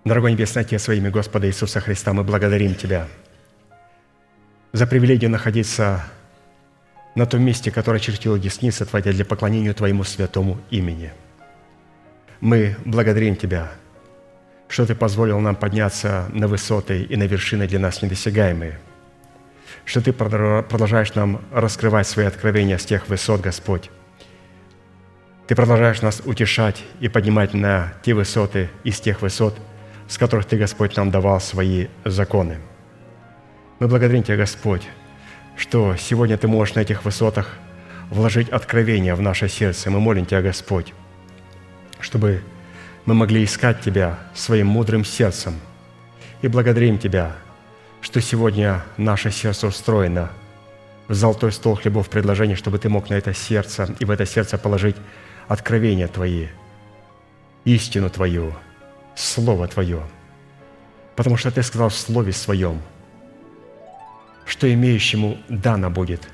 Дорогой Небесный Отец, во имя Господа Иисуса Христа, мы благодарим Тебя за привилегию находиться на том месте, которое чертила десница Твоя для поклонения Твоему святому имени. Мы благодарим Тебя, что Ты позволил нам подняться на высоты и на вершины для нас недосягаемые, что Ты продолжаешь нам раскрывать свои откровения с тех высот, Господь. Ты продолжаешь нас утешать и поднимать на те высоты из тех высот, с которых Ты, Господь, нам давал свои законы. Мы благодарим Тебя, Господь, что сегодня Ты можешь на этих высотах вложить откровение в наше сердце. Мы молим Тебя, Господь, чтобы мы могли искать Тебя своим мудрым сердцем. И благодарим Тебя, что сегодня наше сердце устроено в золотой стол хлебов предложений, чтобы Ты мог на это сердце и в это сердце положить откровения Твои, истину Твою, Слово Твое, потому что Ты сказал в Слове Своем, что имеющему дано будет,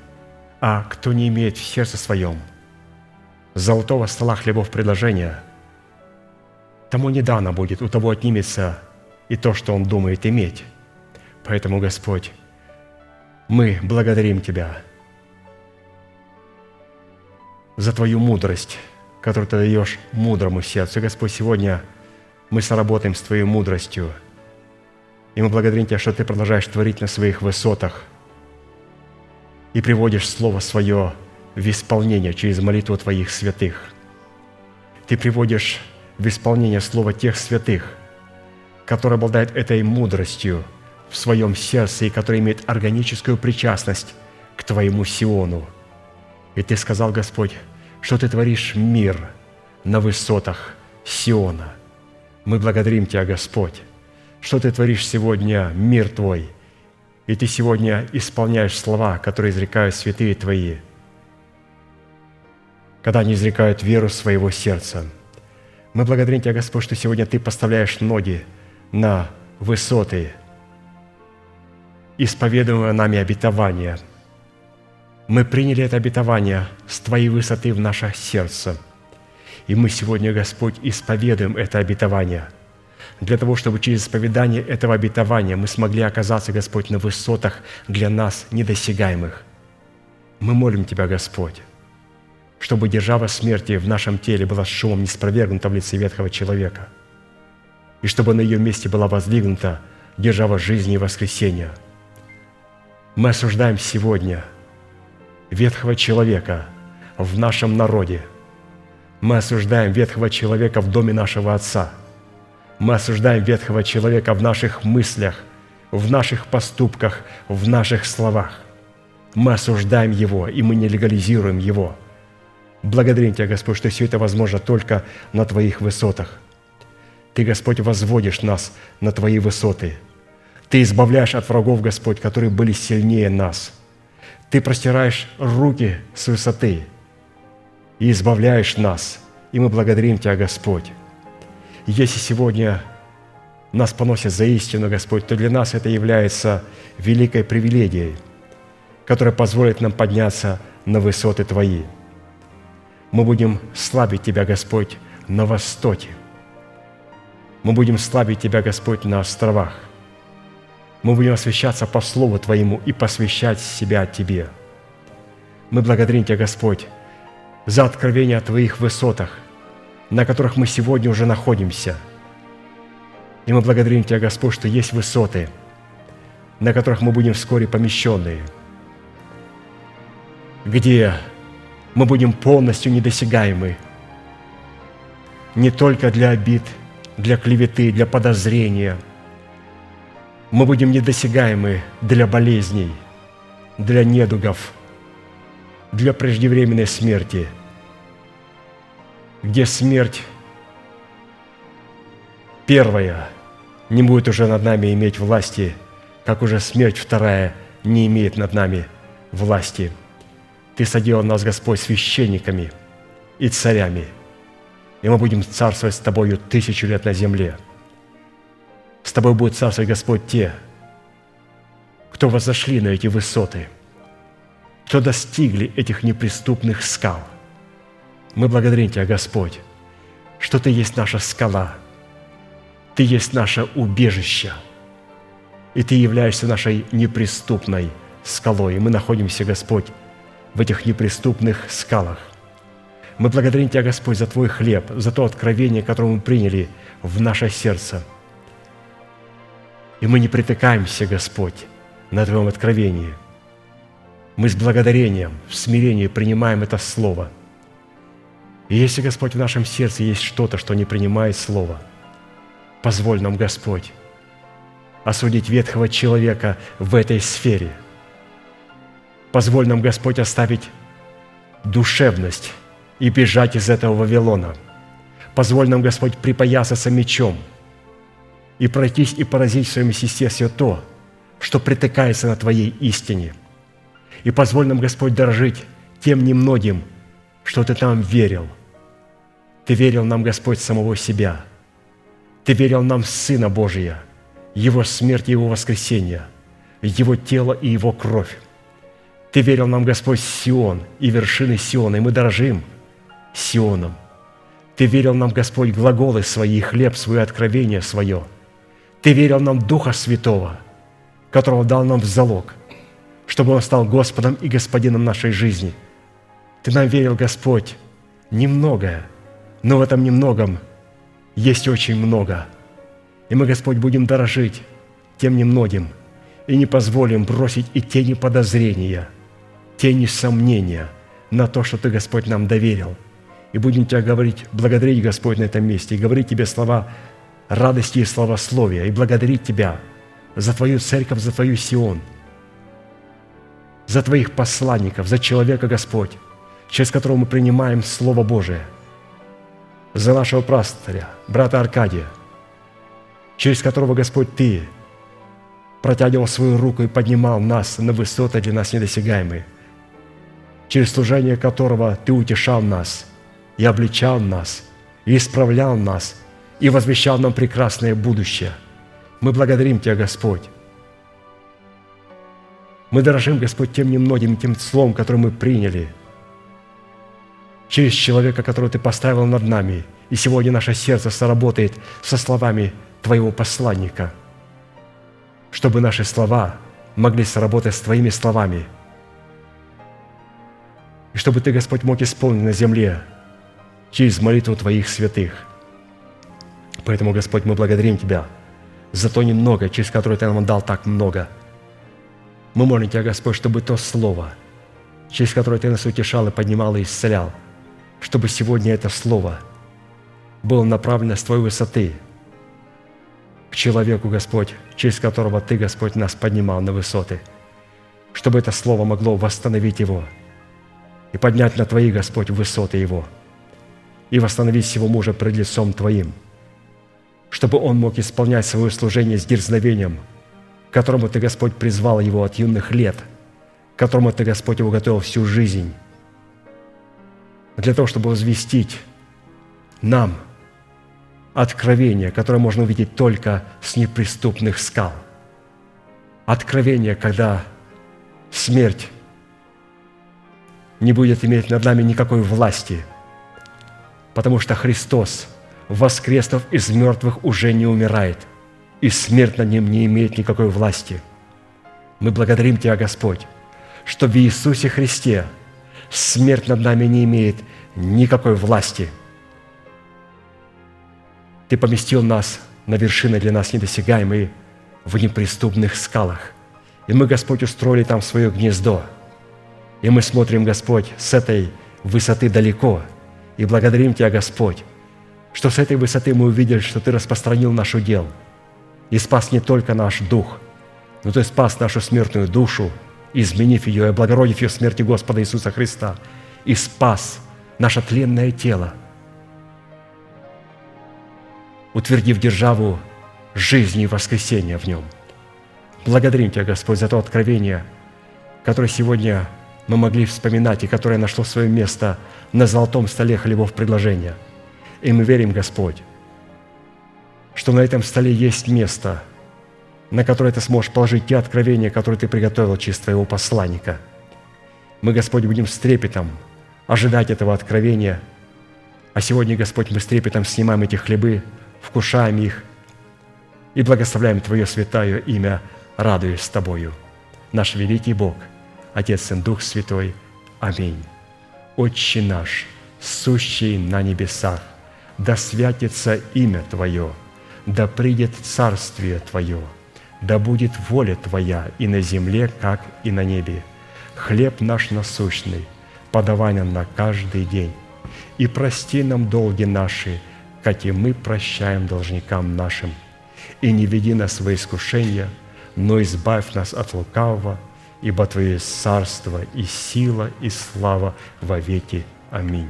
а кто не имеет в сердце своем золотого стола хлебов предложения, тому не дано будет, у того отнимется и то, что он думает иметь. Поэтому, Господь, мы благодарим Тебя за Твою мудрость, которую Ты даешь мудрому сердцу. И, Господь, сегодня мы соработаем с Твоей мудростью. И мы благодарим Тебя, что Ты продолжаешь творить на своих высотах и приводишь Слово Свое в исполнение через молитву Твоих святых. Ты приводишь в исполнение Слово тех святых, которые обладают этой мудростью в своем сердце и которые имеют органическую причастность к Твоему Сиону. И Ты сказал, Господь, что Ты творишь мир на высотах Сиона. Мы благодарим Тебя, Господь, что Ты творишь сегодня мир Твой, и Ты сегодня исполняешь слова, которые изрекают святые Твои, когда они изрекают веру своего сердца. Мы благодарим Тебя, Господь, что сегодня Ты поставляешь ноги на высоты, исповедуемое нами обетование. Мы приняли это обетование с Твоей высоты в наше сердце. И мы сегодня, Господь, исповедуем это обетование для того, чтобы через исповедание этого обетования мы смогли оказаться, Господь, на высотах для нас недосягаемых. Мы молим Тебя, Господь, чтобы держава смерти в нашем теле была с шумом неспровергнута в лице ветхого человека, и чтобы на ее месте была воздвигнута держава жизни и воскресения. Мы осуждаем сегодня ветхого человека в нашем народе, мы осуждаем ветхого человека в доме нашего Отца. Мы осуждаем ветхого человека в наших мыслях, в наших поступках, в наших словах. Мы осуждаем его, и мы не легализируем его. Благодарим Тебя, Господь, что все это возможно только на Твоих высотах. Ты, Господь, возводишь нас на Твои высоты. Ты избавляешь от врагов, Господь, которые были сильнее нас. Ты простираешь руки с высоты и избавляешь нас, и мы благодарим Тебя, Господь. Если сегодня нас поносят за истину, Господь, то для нас это является великой привилегией, которая позволит нам подняться на высоты Твои. Мы будем славить Тебя, Господь, на востоке. Мы будем славить Тебя, Господь, на островах. Мы будем освящаться по Слову Твоему и посвящать себя Тебе. Мы благодарим Тебя, Господь, за откровение о Твоих высотах, на которых мы сегодня уже находимся. И мы благодарим Тебя, Господь, что есть высоты, на которых мы будем вскоре помещены, где мы будем полностью недосягаемы не только для обид, для клеветы, для подозрения. Мы будем недосягаемы для болезней, для недугов, для преждевременной смерти, где смерть первая не будет уже над нами иметь власти, как уже смерть вторая не имеет над нами власти. Ты соделал нас, Господь, священниками и царями, и мы будем царствовать с Тобою тысячу лет на земле. С Тобой будут царствовать, Господь, те, кто возошли на эти высоты, кто достигли этих неприступных скал. Мы благодарим Тебя, Господь, что Ты есть наша скала, Ты есть наше убежище, и Ты являешься нашей неприступной скалой. И мы находимся, Господь, в этих неприступных скалах. Мы благодарим Тебя, Господь, за Твой хлеб, за то откровение, которое мы приняли в наше сердце. И мы не притыкаемся, Господь, на Твоем откровении. Мы с благодарением, в смирении принимаем это Слово. И если, Господь, в нашем сердце есть что-то, что не принимает Слово, позволь нам, Господь, осудить ветхого человека в этой сфере. Позволь нам, Господь, оставить душевность и бежать из этого Вавилона. Позволь нам, Господь, припоясаться мечом и пройтись и поразить в своем естестве все то, что притыкается на Твоей истине. И позволь нам, Господь, дорожить тем немногим, что Ты нам верил. Ты верил нам, Господь, самого себя. Ты верил нам Сына Божия, Его смерть и Его воскресение, Его тело и Его кровь. Ты верил нам, Господь, Сион и вершины Сиона, и мы дорожим Сионом. Ты верил нам, Господь, глаголы Свои, хлеб Свое, откровение Свое. Ты верил нам Духа Святого, которого дал нам в залог, чтобы Он стал Господом и Господином нашей жизни. Ты нам верил, Господь, немногое, но в этом немногом есть очень много. И мы, Господь, будем дорожить тем немногим и не позволим бросить и тени подозрения, тени сомнения на то, что Ты, Господь, нам доверил. И будем Тебя говорить, благодарить, Господь, на этом месте, и говорить Тебе слова радости и славословия, и благодарить Тебя за Твою церковь, за Твою Сион, за Твоих посланников, за человека, Господь, через которого мы принимаем Слово Божие, за нашего пастыря, брата Аркадия, через которого, Господь, Ты протягивал свою руку и поднимал нас на высоты для нас недосягаемые, через служение которого Ты утешал нас и обличал нас, и исправлял нас, и возвещал нам прекрасное будущее. Мы благодарим Тебя, Господь. Мы дорожим, Господь, тем немногим, тем словом, которое мы приняли, через человека, которого Ты поставил над нами, и сегодня наше сердце соработает со словами Твоего посланника, чтобы наши слова могли сработать с Твоими словами, и чтобы Ты, Господь, мог исполнить на земле через молитву Твоих святых. Поэтому, Господь, мы благодарим Тебя за то немного, через которое Ты нам дал так много. Мы молим Тебя, Господь, чтобы то слово, через которое Ты нас утешал и поднимал и исцелял, чтобы сегодня это слово было направлено с Твоей высоты к человеку, Господь, через которого Ты, Господь, нас поднимал на высоты, чтобы это слово могло восстановить его и поднять на Твои, Господь, высоты его, и восстановить сего мужа пред лицом Твоим, чтобы он мог исполнять свое служение с дерзновением, к которому Ты, Господь, призвал его от юных лет, к которому Ты, Господь, его готовил всю жизнь, для того, чтобы возвестить нам откровение, которое можно увидеть только с неприступных скал. Откровение, когда смерть не будет иметь над нами никакой власти, потому что Христос, воскреснув из мертвых, уже не умирает, и смерть над Ним не имеет никакой власти. Мы благодарим Тебя, Господь, что в Иисусе Христе смерть над нами не имеет никакой власти. Ты поместил нас на вершины для нас недосягаемые в неприступных скалах. И мы, Господь, устроили там свое гнездо. И мы смотрим, Господь, с этой высоты далеко. И благодарим Тебя, Господь, что с этой высоты мы увидели, что Ты распространил наш удел. И спас не только наш дух, но Ты спас нашу смертную душу, изменив ее и облагородив ее смерти Господа Иисуса Христа. И спас наше тленное тело, утвердив державу жизни и воскресения в нем. Благодарим Тебя, Господь, за то откровение, которое сегодня мы могли вспоминать и которое нашло свое место на золотом столе хлебов предложения. И мы верим, Господь, что на этом столе есть место, на которое Ты сможешь положить те откровения, которые Ты приготовил через Твоего посланника. Мы, Господь, будем с трепетом ожидать этого откровения. А сегодня, Господь, мы с трепетом снимаем эти хлебы, вкушаем их и благословляем Твое святое имя, радуясь Тобою. Наш великий Бог, Отец и Дух Святой. Аминь. Отче наш, сущий на небесах, да святится имя Твое, да придет царствие Твое, да будет воля Твоя и на земле, как и на небе. Хлеб наш насущный подавай нам на каждый день, и прости нам долги наши, как и мы прощаем должникам нашим. И не веди нас во искушение, но избавь нас от лукавого, ибо Твое есть царство и сила и слава во веки. Аминь.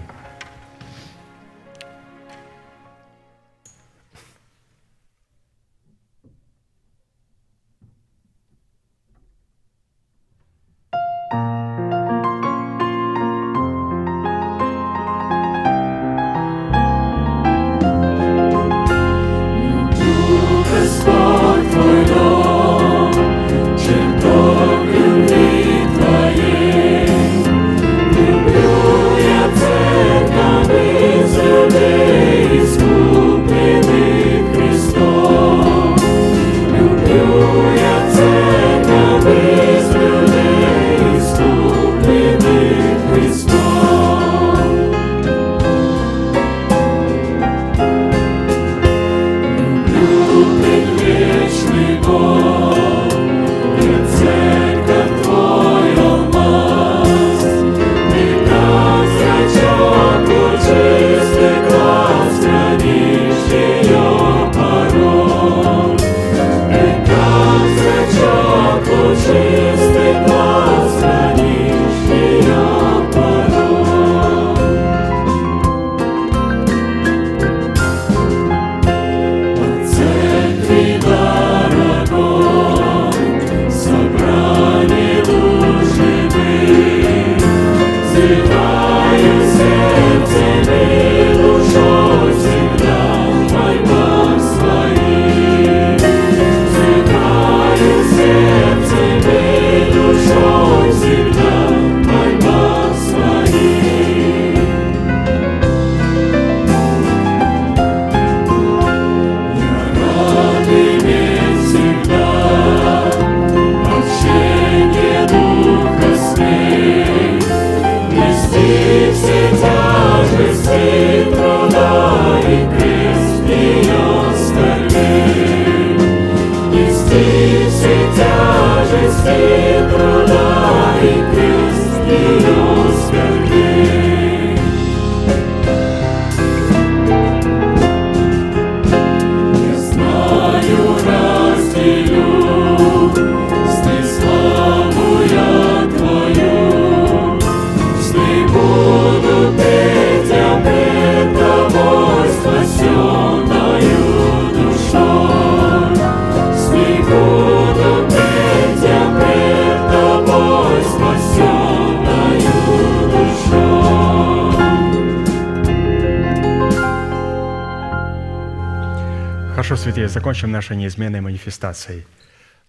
Святые, закончим нашей неизменной манифестацией.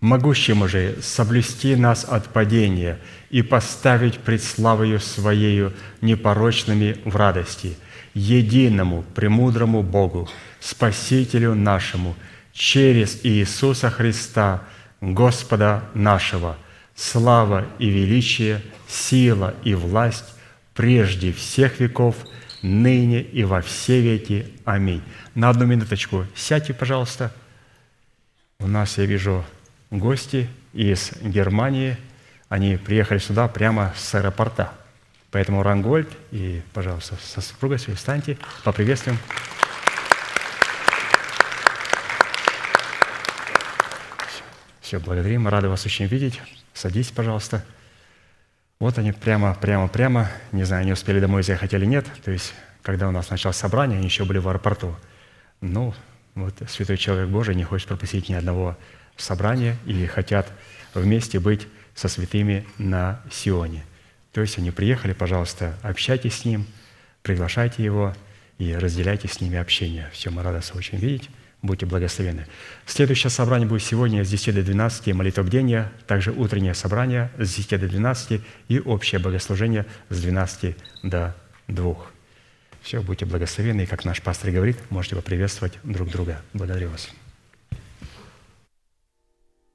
Могущему же соблюсти нас от падения и поставить пред славою Своею непорочными в радости, единому премудрому Богу, Спасителю нашему, через Иисуса Христа, Господа нашего, слава и величие, сила и власть прежде всех веков, ныне и во все веки. Аминь». На одну минуточку сядьте, пожалуйста. У нас, я вижу, гости из Германии. Они приехали сюда прямо с аэропорта. Поэтому Рангольд и, пожалуйста, со супругой своей встаньте, поприветствуем. Все, благодарим, рады вас очень видеть. Садитесь, пожалуйста. Вот они прямо, прямо, прямо. Не знаю, они успели домой заехать или нет. То есть, когда у нас началось собрание, они еще были в аэропорту. Ну, вот святой человек Божий не хочет пропустить ни одного собрания и хотят вместе быть со святыми на Сионе. То есть они приехали, пожалуйста, общайтесь с ним, приглашайте его и разделяйте с ними общение. Все, мы рады вас очень видеть. Будьте благословены. Следующее собрание будет сегодня с десяти до двенадцати, молитвобдение, также утреннее собрание с десяти до двенадцати и общее богослужение с двенадцати до двух. Все, будьте благословены. И как наш пастор говорит, можете поприветствовать друг друга. Благодарю вас.